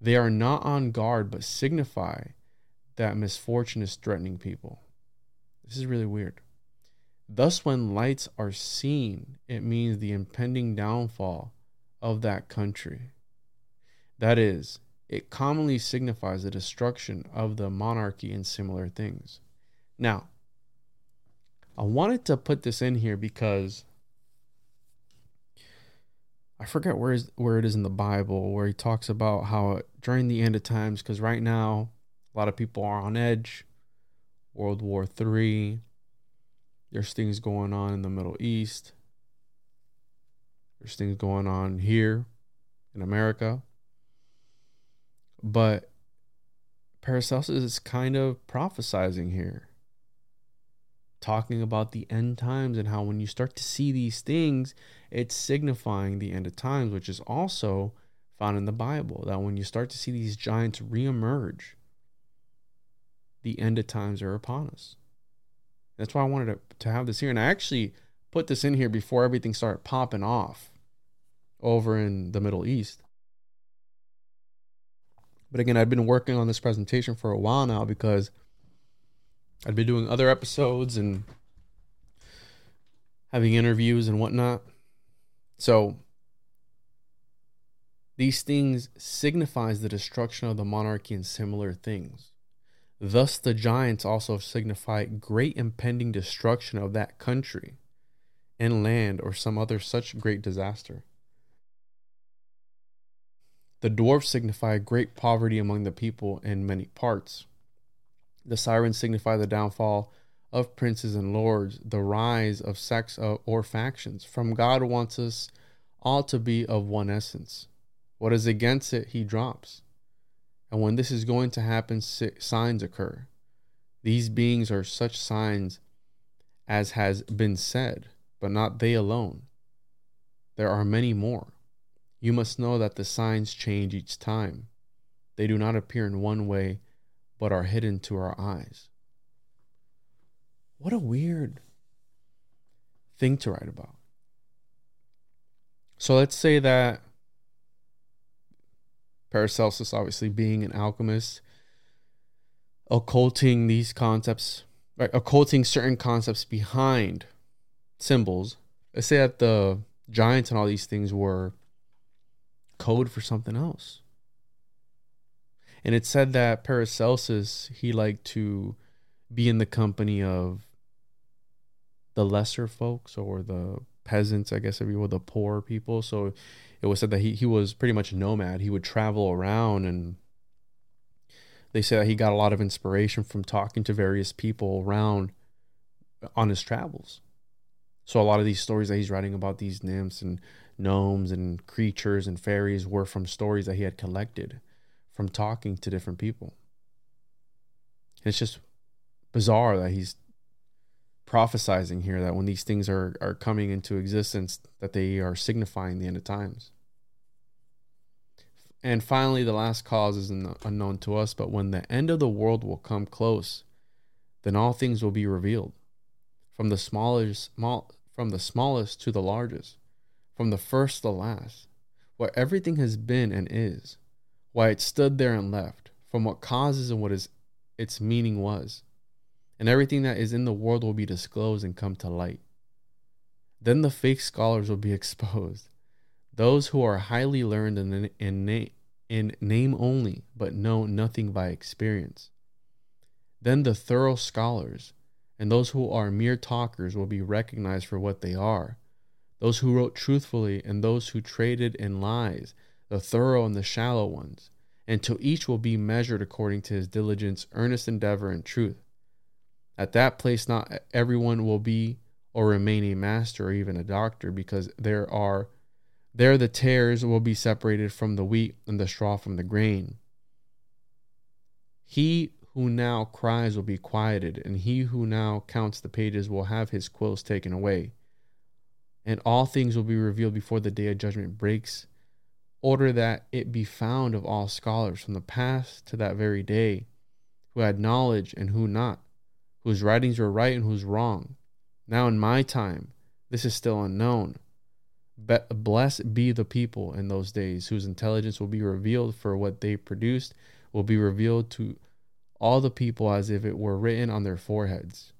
They are not on guard, but signify that misfortune is threatening people. This is really weird. Thus, when lights are seen, it means the impending downfall of that country. That is, it commonly signifies the destruction of the monarchy and similar things. Now, I wanted to put this in here because I forget where is where it is in the Bible where he talks about how during the end of times, because right now a lot of people are on edge. World War Three. There's things going on in the Middle East. There's things going on here in America. But Paracelsus is kind of prophesizing here, talking about the end times and how when you start to see these things, it's signifying the end of times, which is also found in the Bible, that when you start to see these giants reemerge, the end of times are upon us. That's why I wanted to, to have this here. And I actually put this in here before everything started popping off over in the Middle East. But again, I've been working on this presentation for a while now because I'd been doing other episodes and having interviews and whatnot. So these things signifies the destruction of the monarchy and similar things. Thus, the giants also signify great impending destruction of that country and land or some other such great disaster. The dwarfs signify great poverty among the people in many parts. The sirens signify the downfall of princes and lords, the rise of sects or factions. From God wants us all to be of one essence. What is against it, he drops. And when this is going to happen, signs occur. These beings are such signs as has been said, but not they alone. There are many more. You must know that the signs change each time. They do not appear in one way, but are hidden to our eyes. What a weird thing to write about. So let's say that Paracelsus, obviously being an alchemist, occulting these concepts, right, occulting certain concepts behind symbols. Let's say that the giants and all these things were code for something else. And it's said that Paracelsus, he liked to be in the company of the lesser folks or the peasants, I guess, if you will, the poor people. So it was said that he, he was pretty much a nomad. He would travel around, and they say that he got a lot of inspiration from talking to various people around on his travels. So a lot of these stories that he's writing about, these nymphs and gnomes and creatures and fairies, were from stories that he had collected from talking to different people. And it's just bizarre that he's prophesizing here that when these things are, are coming into existence, that they are signifying the end of times. And finally, the last cause is unknown to us, but when the end of the world will come close, then all things will be revealed, from the smallest, small, from the smallest to the largest, from the first to the last, what everything has been and is, why it stood there and left, from what causes and what is its meaning was. And everything that is in the world will be disclosed and come to light. Then the fake scholars will be exposed, those who are highly learned in, in, na- in name only, but know nothing by experience. Then the thorough scholars and those who are mere talkers will be recognized for what they are, those who wrote truthfully and those who traded in lies, the thorough and the shallow ones, and to each will be measured according to his diligence, earnest endeavor, and truth. At that place, not everyone will be or remain a master or even a doctor, because there are there the tares will be separated from the wheat and the straw from the grain. He who now cries will be quieted, and he who now counts the pages will have his quills taken away. And all things will be revealed before the day of judgment breaks order that it be found of all scholars from the past to that very day, who had knowledge and who not, whose writings were right and whose wrong. Now in my time, this is still unknown. Be- blessed be the people in those days whose intelligence will be revealed, for what they produced will be revealed to all the people as if it were written on their foreheads.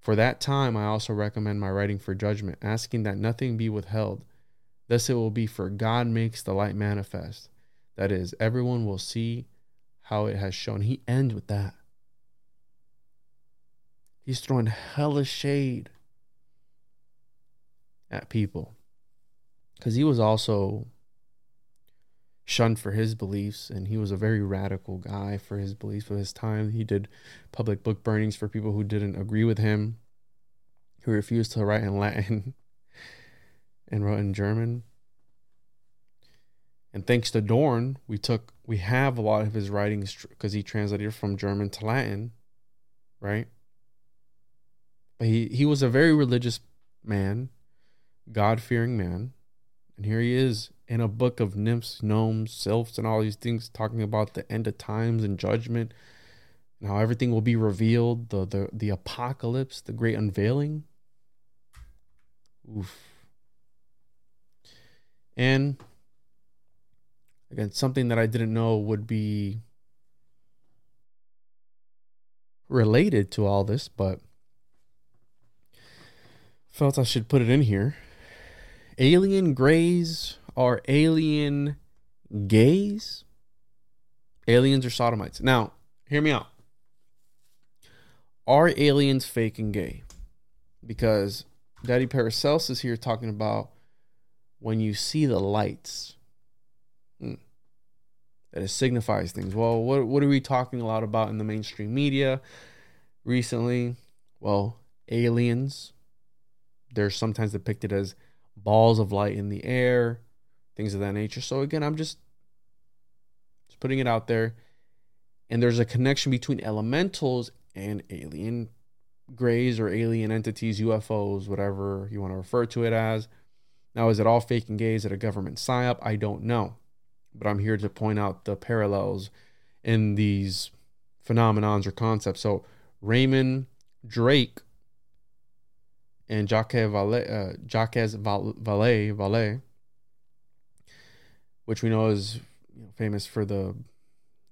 For that time I also recommend my writing for judgment, asking that nothing be withheld. Thus it will be, for God makes the light manifest. That is, everyone will see how it has shown. He ends with that. He's throwing hella shade at people, because he was also shunned for his beliefs, and he was a very radical guy for his beliefs of his time. He did public book burnings for people who didn't agree with him, who refused to write in Latin and wrote in German. And thanks to Dorn, we took we have a lot of his writings, because he translated from German to Latin, right? But he, he was a very religious man, God-fearing man. And here he is in a book of nymphs, gnomes, sylphs, and all these things, talking about the end of times and judgment, and how everything will be revealed, the the, the apocalypse, the great unveiling. Oof. And again, something that I didn't know would be related to all this, but felt I should put it in here. Alien grays are alien gays. Aliens are sodomites. Now, hear me out. Are aliens fake and gay? Because Daddy Paracelsus is here talking about when you see the lights, hmm, that it signifies things. Well, what, what are we talking a lot about in the mainstream media recently? Well, aliens, they're sometimes depicted as balls of light in the air, things of that nature. So again, I'm just, just putting it out there. And there's a connection between elementals and alien grays or alien entities, U F Os, whatever you want to refer to it as. Now, is it all fake and gay? Is it a government psyop? I don't know. But I'm here to point out the parallels in these phenomenons or concepts. So Raymond Drake and Jacques Vallée, uh, Jacques Vallée, Vallée, which we know is, you know, famous for the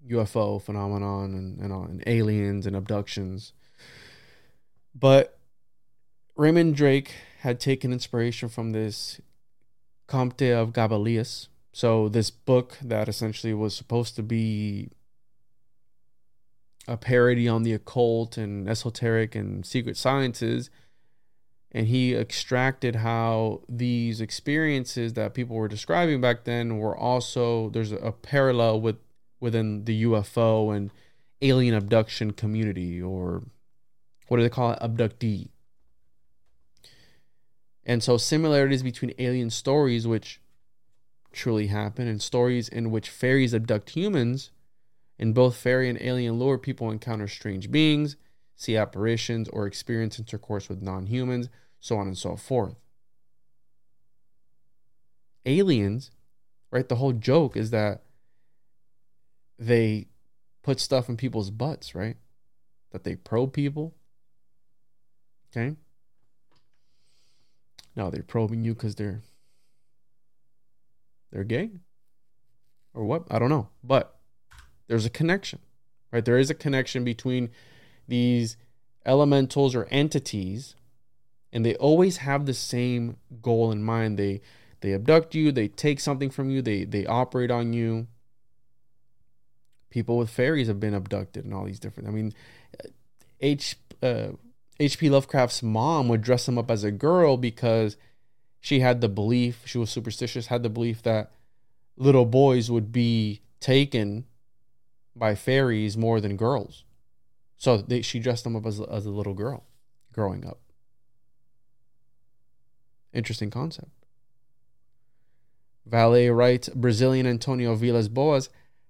U F O phenomenon and, and, all, and aliens and abductions. But Raymond Drake had taken inspiration from this Comte de Gabalis. So this book that essentially was supposed to be a parody on the occult and esoteric and secret sciences. And he extracted how these experiences that people were describing back then were also, there's a parallel with within the U F O and alien abduction community, or what do they call it? Abductee. And so similarities between alien stories, which truly happen, and stories in which fairies abduct humans. In both fairy and alien lore, people encounter strange beings, see apparitions, or experience intercourse with non-humans, so on and so forth. Aliens, right? The whole joke is that they put stuff in people's butts, right? That they probe people. Okay? Now they're probing you because they're they're gay? Or what? I don't know. But there's a connection, right? There is a connection between these elementals or entities, and they always have the same goal in mind. They they abduct you, they take something from you, they they operate on you. People with fairies have been abducted and all these different. I mean, H uh, H P Lovecraft's mom would dress him up as a girl because she had the belief, she was superstitious, had the belief that little boys would be taken by fairies more than girls. So they, she dressed them up as, as a little girl growing up. Interesting concept. Vallée writes, Brazilian Antonio Vilas Boas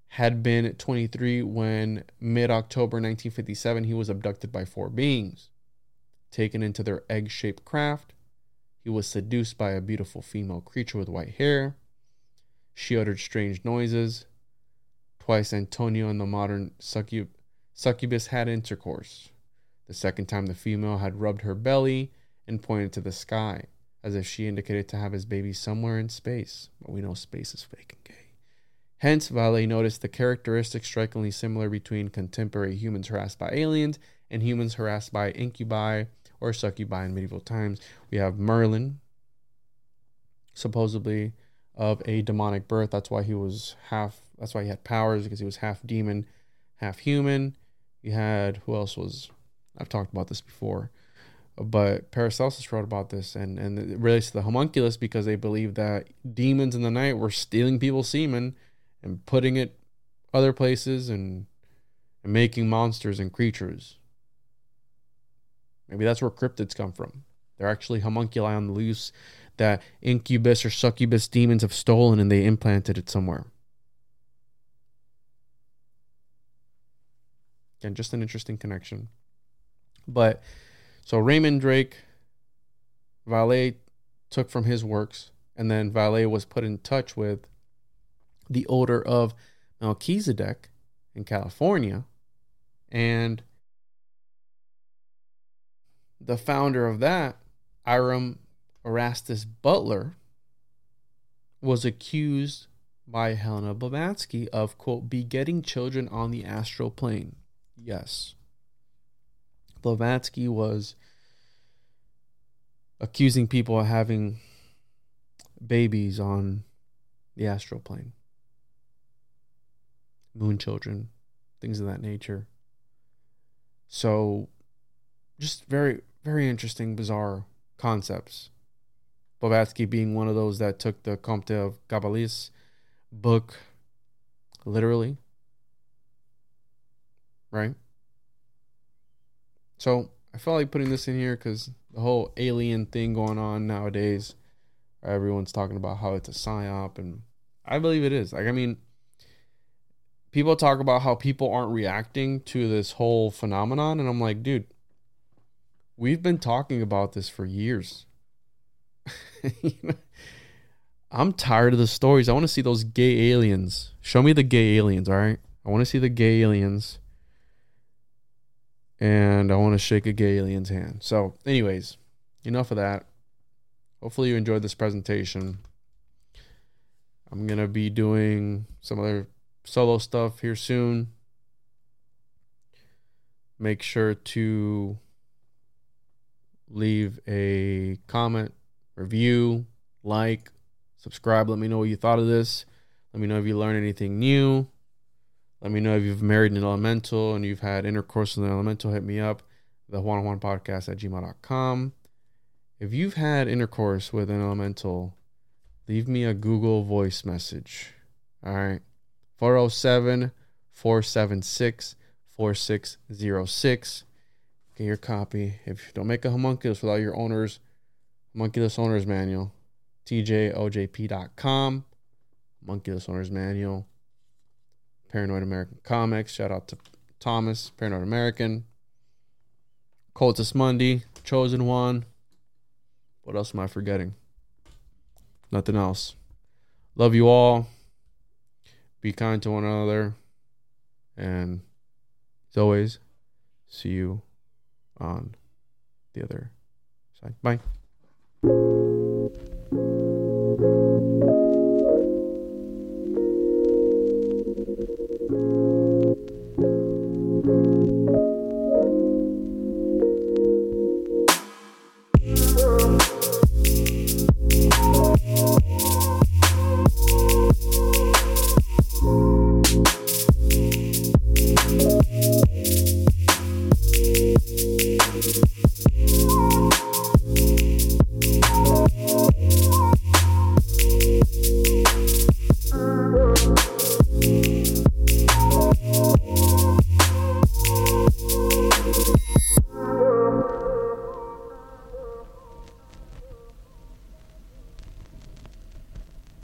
had been twenty-three when mid-October nineteen fifty-seven he was abducted by four beings. Taken into their egg-shaped craft, he was seduced by a beautiful female creature with white hair. She uttered strange noises. Twice Antonio and the modern succub- succubus had intercourse. The second time the female had rubbed her belly and pointed to the sky, as if she indicated to have his baby somewhere in space. But we know space is fake and gay. Hence, Vallée noticed the characteristics strikingly similar between contemporary humans harassed by aliens and humans harassed by incubi or succubi in medieval times. We have Merlin, supposedly of a demonic birth. That's why he was half, that's why he had powers, because he was half demon, half human. You had, who else was, I've talked about this before, but Paracelsus wrote about this, and, and it relates to the homunculus because they believed that demons in the night were stealing people's semen and putting it other places and, and making monsters and creatures. Maybe that's where cryptids come from. They're actually homunculi on the loose that incubus or succubus demons have stolen and they implanted it somewhere. Again, just an interesting connection. But, so Raymond Drake, Vallée took from his works, and then Vallée was put in touch with the Order of Melchizedek in California, and the founder of that, Hiram Erastus Butler, was accused by Helena Blavatsky of, quote, begetting children on the astral plane. Yes. Blavatsky was accusing people of having babies on the astral plane. Moon children, things of that nature. So, just very, very interesting, bizarre concepts. Blavatsky being one of those that took the Comte de Gabalis book literally, right? So I felt like putting this in here because the whole alien thing going on nowadays, everyone's talking about how it's a psyop, and I believe it is. Like, I mean, people talk about how people aren't reacting to this whole phenomenon, and I'm like, dude, we've been talking about this for years. You know? I'm tired of the stories. I want to see those gay aliens. Show me the gay aliens, all right? I want to see the gay aliens. And I want to shake a gay alien's hand. So, anyways, enough of that. Hopefully you enjoyed this presentation. I'm going to be doing some other solo stuff here soon. Make sure to leave a comment, review, like, subscribe. Let me know what you thought of this. Let me know if you learned anything new. Let me know if you've married an elemental and you've had intercourse with an elemental. Hit me up, the Juan Juan Podcast at gmail dot com. If you've had intercourse with an elemental, leave me a Google voice message. All right. four oh seven, four seven six, four six oh six. Get your copy. If you don't make a homunculus without your owner's, Homunculus Owner's Manual, t j o j p dot com, Homunculus Owner's Manual. Paranoid American Comics. Shout out to Thomas, Paranoid American. Occultis Mundi, Chosen One. What else am I forgetting? Nothing else. Love you all. Be kind to one another. And as always, see you on the other side. Bye.